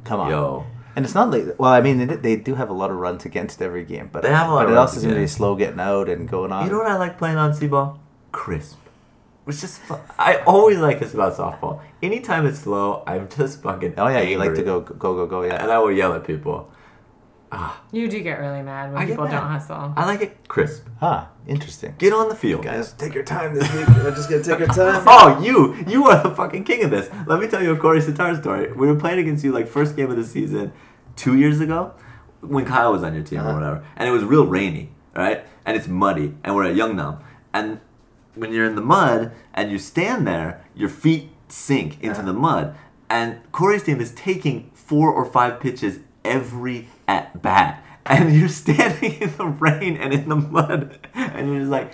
come on, yo. And it's not like, well, I mean, they do have a lot of runs against every game, but it also seems to be slow getting out and going on. You know what I like playing on C-ball? Crisp. It's just fun. I always like this about softball. Anytime it's slow, I'm just fucking angry. You like to go, yeah. And I will yell at people. You do get really mad when people don't hustle. I like it crisp. Interesting. Get on the field. Guys, take your time this week. I'm just going to take your time. You are the fucking king of this. Let me tell you a Corey Sitar story. We were playing against you like first game of the season 2 years ago when Kyle was on your team or whatever. And it was real rainy, right? And it's muddy. And we're at Yeongnam. And when you're in the mud and you stand there, your feet sink into the mud. And Corey's team is taking 4 or 5 pitches every at bat, and you're standing in the rain and in the mud, and you're just like,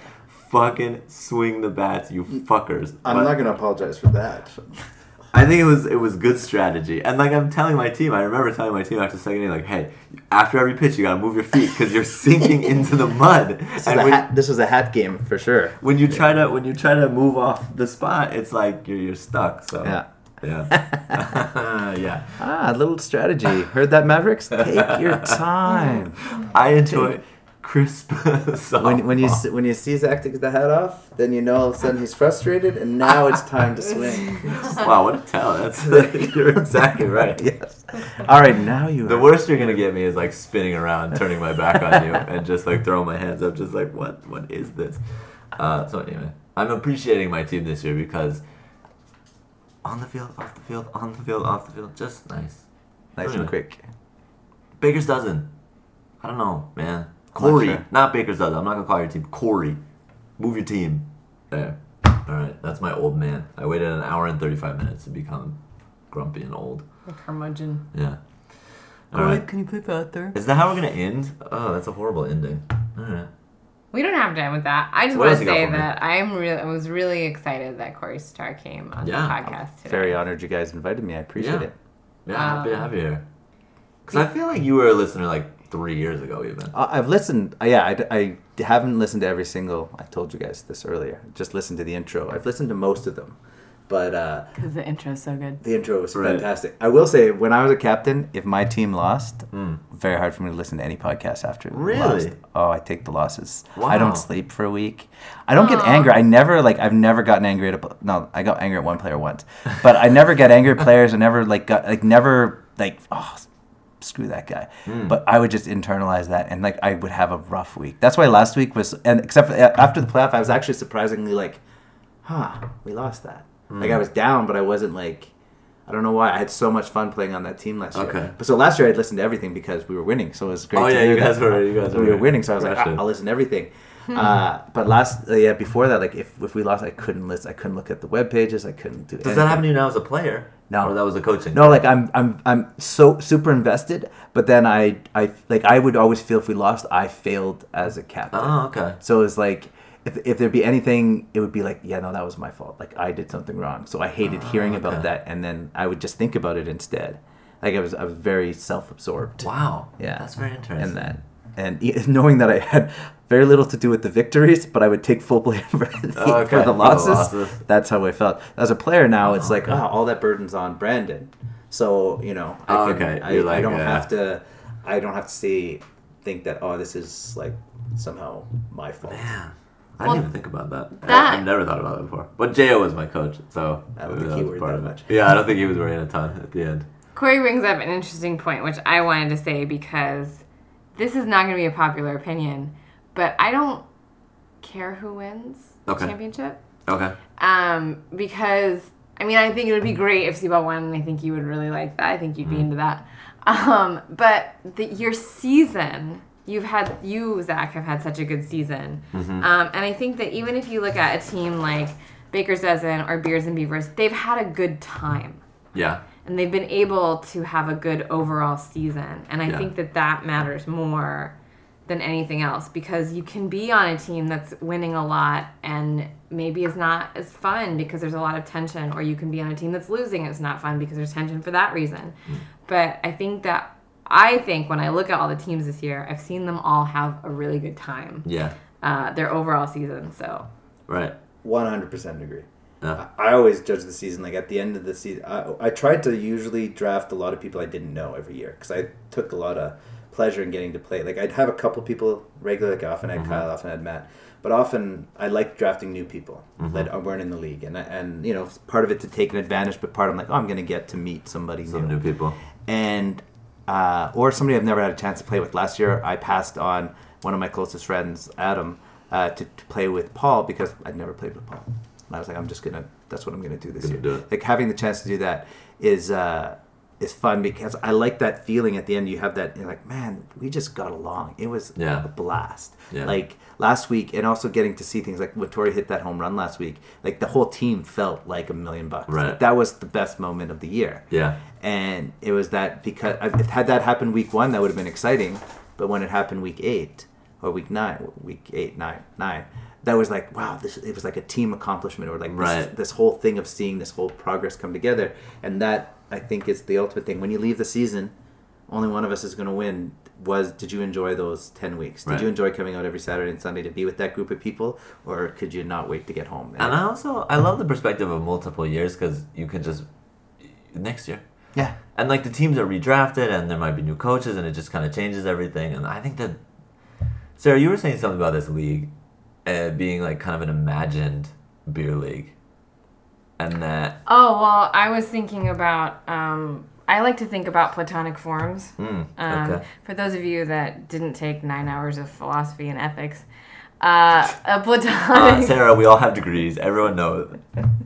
fucking swing the bats, you fuckers. I'm not gonna apologize for that. I think it was good strategy, and like I remember telling my team after the second inning, like, hey, after every pitch you gotta move your feet because you're sinking into the mud. This was a hat game for sure. When you try to move off the spot, it's like you're stuck. So yeah. yeah. Little strategy. Heard that, Mavericks? Take your time. I enjoy crisp softball. When you see Zach take the hat off, then you know all of a sudden he's frustrated, and now it's time to swing. Wow, what a talent. You're exactly right. Yes. All right, now you. The worst you're gonna get me is like spinning around, turning my back on you, and just like throwing my hands up, just like what is this? So anyway, I'm appreciating my team this year because. On the field, off the field, on the field, off the field. Just nice. Nice and quick. Baker's Dozen. I don't know, man. Corey. Not Baker's Dozen. I'm not going to call your team. Corey. Move your team. There. All right, that's my old man. I waited an hour and 35 minutes to become grumpy and old. A curmudgeon. Yeah. All right. Can you put that out there? Is that how we're going to end? Oh, that's a horrible ending. All right. We don't have to end with that. I just want to say that I was really excited that Corey Sitar came on the podcast today. I'm very honored you guys invited me. I appreciate it. Yeah, happy to have you here. Because I feel like you were a listener like 3 years ago even. I've listened. Yeah, I haven't listened to every single. I told you guys this earlier. Just listened to the intro. I've listened to most of them. But because the intro is so good. The intro was fantastic. I will say, when I was a captain, if my team lost, very hard for me to listen to any podcast after. Really? Lost. Oh, I take the losses. Wow. I don't sleep for a week. I don't get angry. I've never gotten angry at I got angry at one player once. But I never get angry at players. I never screw that guy. But I would just internalize that, and I would have a rough week. That's why last week was, and except for, after the playoff, I was actually surprisingly we lost that. I was down, but I wasn't I don't know why. I had so much fun playing on that team last year. But so last year I'd listened to everything because we were winning, so it was great. We were winning, so I was I'll listen to everything. But before that, if we lost, I couldn't listen. I couldn't look at the web pages. I couldn't do anything. Does that happen to you now as a player? No. Or that was a coaching? No, I'm so super invested, but then I would always feel if we lost, I failed as a captain. Oh, okay. So it's if there'd be anything, it would be that was my fault. I did something wrong. So I hated hearing about that, and then I would just think about it instead. I was very self-absorbed. Wow. Yeah. That's very interesting. And knowing that I had very little to do with the victories, but I would take full blame for the losses. That's how I felt. As a player now, it's all that burden's on Brandon. So, I don't have to think that, this is somehow my fault. Man. I didn't even think about that. I've never thought about that before. But J.O. was my coach, so I don't think he worried that much. Yeah, I don't think he was worrying a ton at the end. Corey brings up an interesting point, which I wanted to say, because this is not going to be a popular opinion, but I don't care who wins the championship. Okay. Because, I think it would be great if Seaball won, and I think you would really like that. I think you'd be into that. But your season... Zach, have had such a good season. Mm-hmm. And I think that even if you look at a team like Baker's Dozen or Beers and Beavers, they've had a good time. Yeah. And they've been able to have a good overall season. And I think that matters more than anything else, because you can be on a team that's winning a lot and maybe is not as fun because there's a lot of tension, or you can be on a team that's losing and it's not fun because there's tension for that reason. Mm. But I think when I look at all the teams this year, I've seen them all have a really good time. Yeah. Their overall season, so. Right. 100% agree. Yeah. I always judge the season, at the end of the season. I tried to usually draft a lot of people I didn't know every year, because I took a lot of pleasure in getting to play. I'd have a couple people regularly, I often had Kyle, often had Matt. But often, I like drafting new people that weren't in the league. And part of it to take an advantage, but part of I'm going to get to meet somebody new. Some new people. And... or somebody I've never had a chance to play with. Last year, I passed on one of my closest friends, Adam, to play with Paul, because I'd never played with Paul. And I was that's what I'm going to do this year. Do it. Having the chance to do that is fun, because I like that feeling at the end. You have that, you're man, we just got along. It was a blast. Yeah. Last week, and also getting to see things when Tori hit that home run last week, the whole team felt like $1 million. Right. That was the best moment of the year. Yeah. And it was that, because had that happened week one, that would have been exciting. But when it happened week nine, that was wow, it was a team accomplishment, or this whole thing of seeing this whole progress come together. And that, I think, it's the ultimate thing. When you leave the season, only one of us is going to win. Did you enjoy those 10 weeks? Did you enjoy coming out every Saturday and Sunday to be with that group of people? Or could you not wait to get home? And I love the perspective of multiple years, because you can just, next year. Yeah. And the teams are redrafted, and there might be new coaches, and it just kind of changes everything. And I think that, Sarah, you were saying something about this league being kind of an imagined beer league. And that... Oh, well, I was thinking about... I like to think about platonic forms. For those of you that didn't take 9 hours of philosophy and ethics, a platonic... Sarah, we all have degrees. Everyone knows.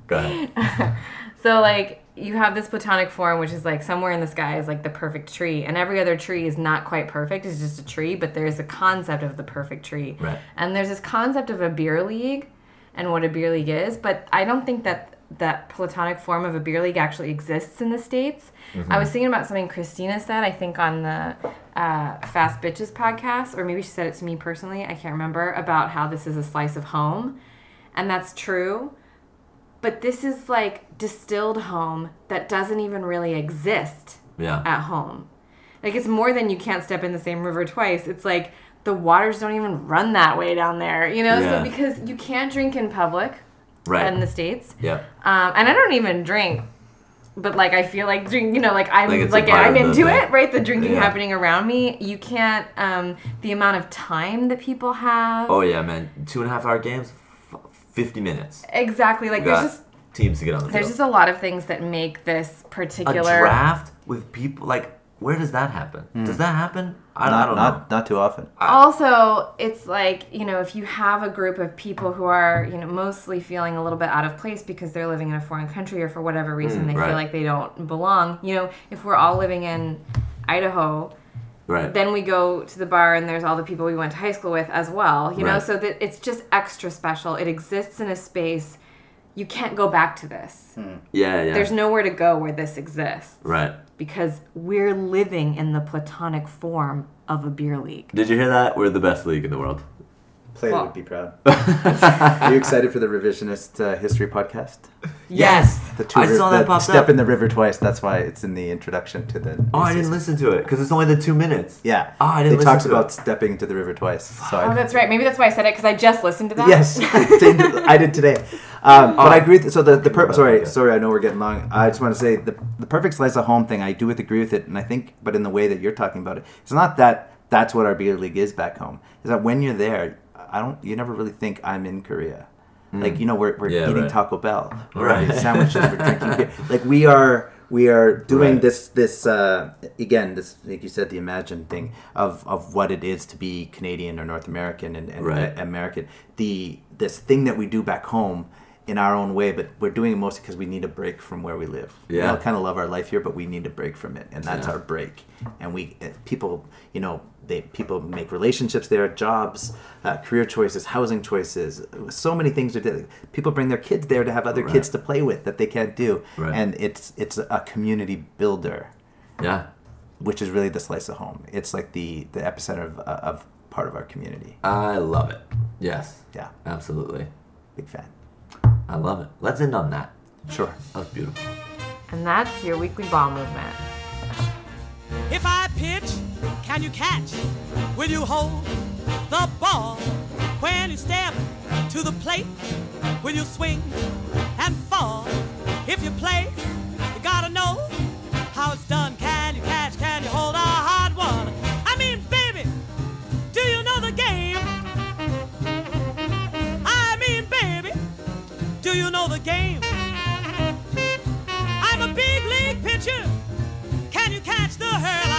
Go ahead. So, you have this platonic form, which is, somewhere in the sky is, the perfect tree. And every other tree is not quite perfect. It's just a tree. But there's a concept of the perfect tree. Right. And there's this concept of a beer league. and what a beer league is, but I don't think that that platonic form of a beer league actually exists in the States. Mm-hmm. I was thinking about something Christina said, I think on the Fast Bitches podcast, or maybe she said it to me personally, I can't remember, about how this is a slice of home, and that's true. But this is like distilled home that doesn't even really exist at home. Like, it's more than you can't step in the same river twice. It's like the waters don't even run that way down there, you know? Yeah. So because you can't drink in public in the States. Yeah. And I don't even drink, but like I feel like drink, you know, like I'm into it, right? The drinking happening around me. You can't, the amount of time that people have. Oh yeah, man. 2.5 hour games. 50 minutes. Exactly. Like, there's just teams to get on the field. There's just a lot of things that make this particular a draft with people. Like, where does that happen? Does that happen? I don't know. Not too often. Also, it's like, you know, if you have a group of people who are, you know, mostly feeling a little bit out of place because they're living in a foreign country or for whatever reason they feel like they don't belong. You know, if we're all living in Idaho. Right. Then we go to the bar and there's all the people we went to high school with as well, you know, so that it's just extra special. It exists in a space. You can't go back to this. Yeah, yeah. There's nowhere to go where this exists. Right. Because we're living in the platonic form of a beer league. Did you hear that? We're the best league in the world. Player would be proud. Are you excited for the revisionist history podcast? Yes. I saw that pop up. Step in the river twice. That's why it's in the introduction to the. Oh, I didn't listen to it because it's only the 2 minutes. Yeah. Oh, I didn't. It talks about stepping into the river twice. So that's right. Maybe that's why I said it because I just listened to that. Yes, I did today. But I agree. Sorry, I know we're getting long. I just want to say the perfect slice of home thing. I do agree with it, and I think, but in the way that you're talking about it, it's not that. That's what our beer league is back home. Is that when you're there. You never really think I'm in Korea. Like, you know, we're eating Taco Bell. We're having sandwiches. We're drinking beer. Like, we are doing this, like you said, the imagined thing of what it is to be Canadian or North American and American. This thing that we do back home in our own way, but we're doing it mostly because we need a break from where we live. Yeah. We all kind of love our life here, but we need a break from it, and that's our break. And people make relationships there, jobs, career choices, housing choices, so many things. People bring their kids there to have other kids to play with that they can't do, and it's a community builder. Yeah, which is really the slice of home. It's like the epicenter of part of our community. I love it. Yes. Yeah. Absolutely. Big fan. I love it. Let's end on that. Sure. That was beautiful. And that's your weekly ball movement. If I pitch, can you catch? Will you hold the ball? When you step to the plate, will you swing and fall? If you play, you gotta know how it's done. Can you catch? Can you hold a hard one? I mean, baby, do you know the game? Do you know the game? I'm a big league pitcher. Can you catch the hurl?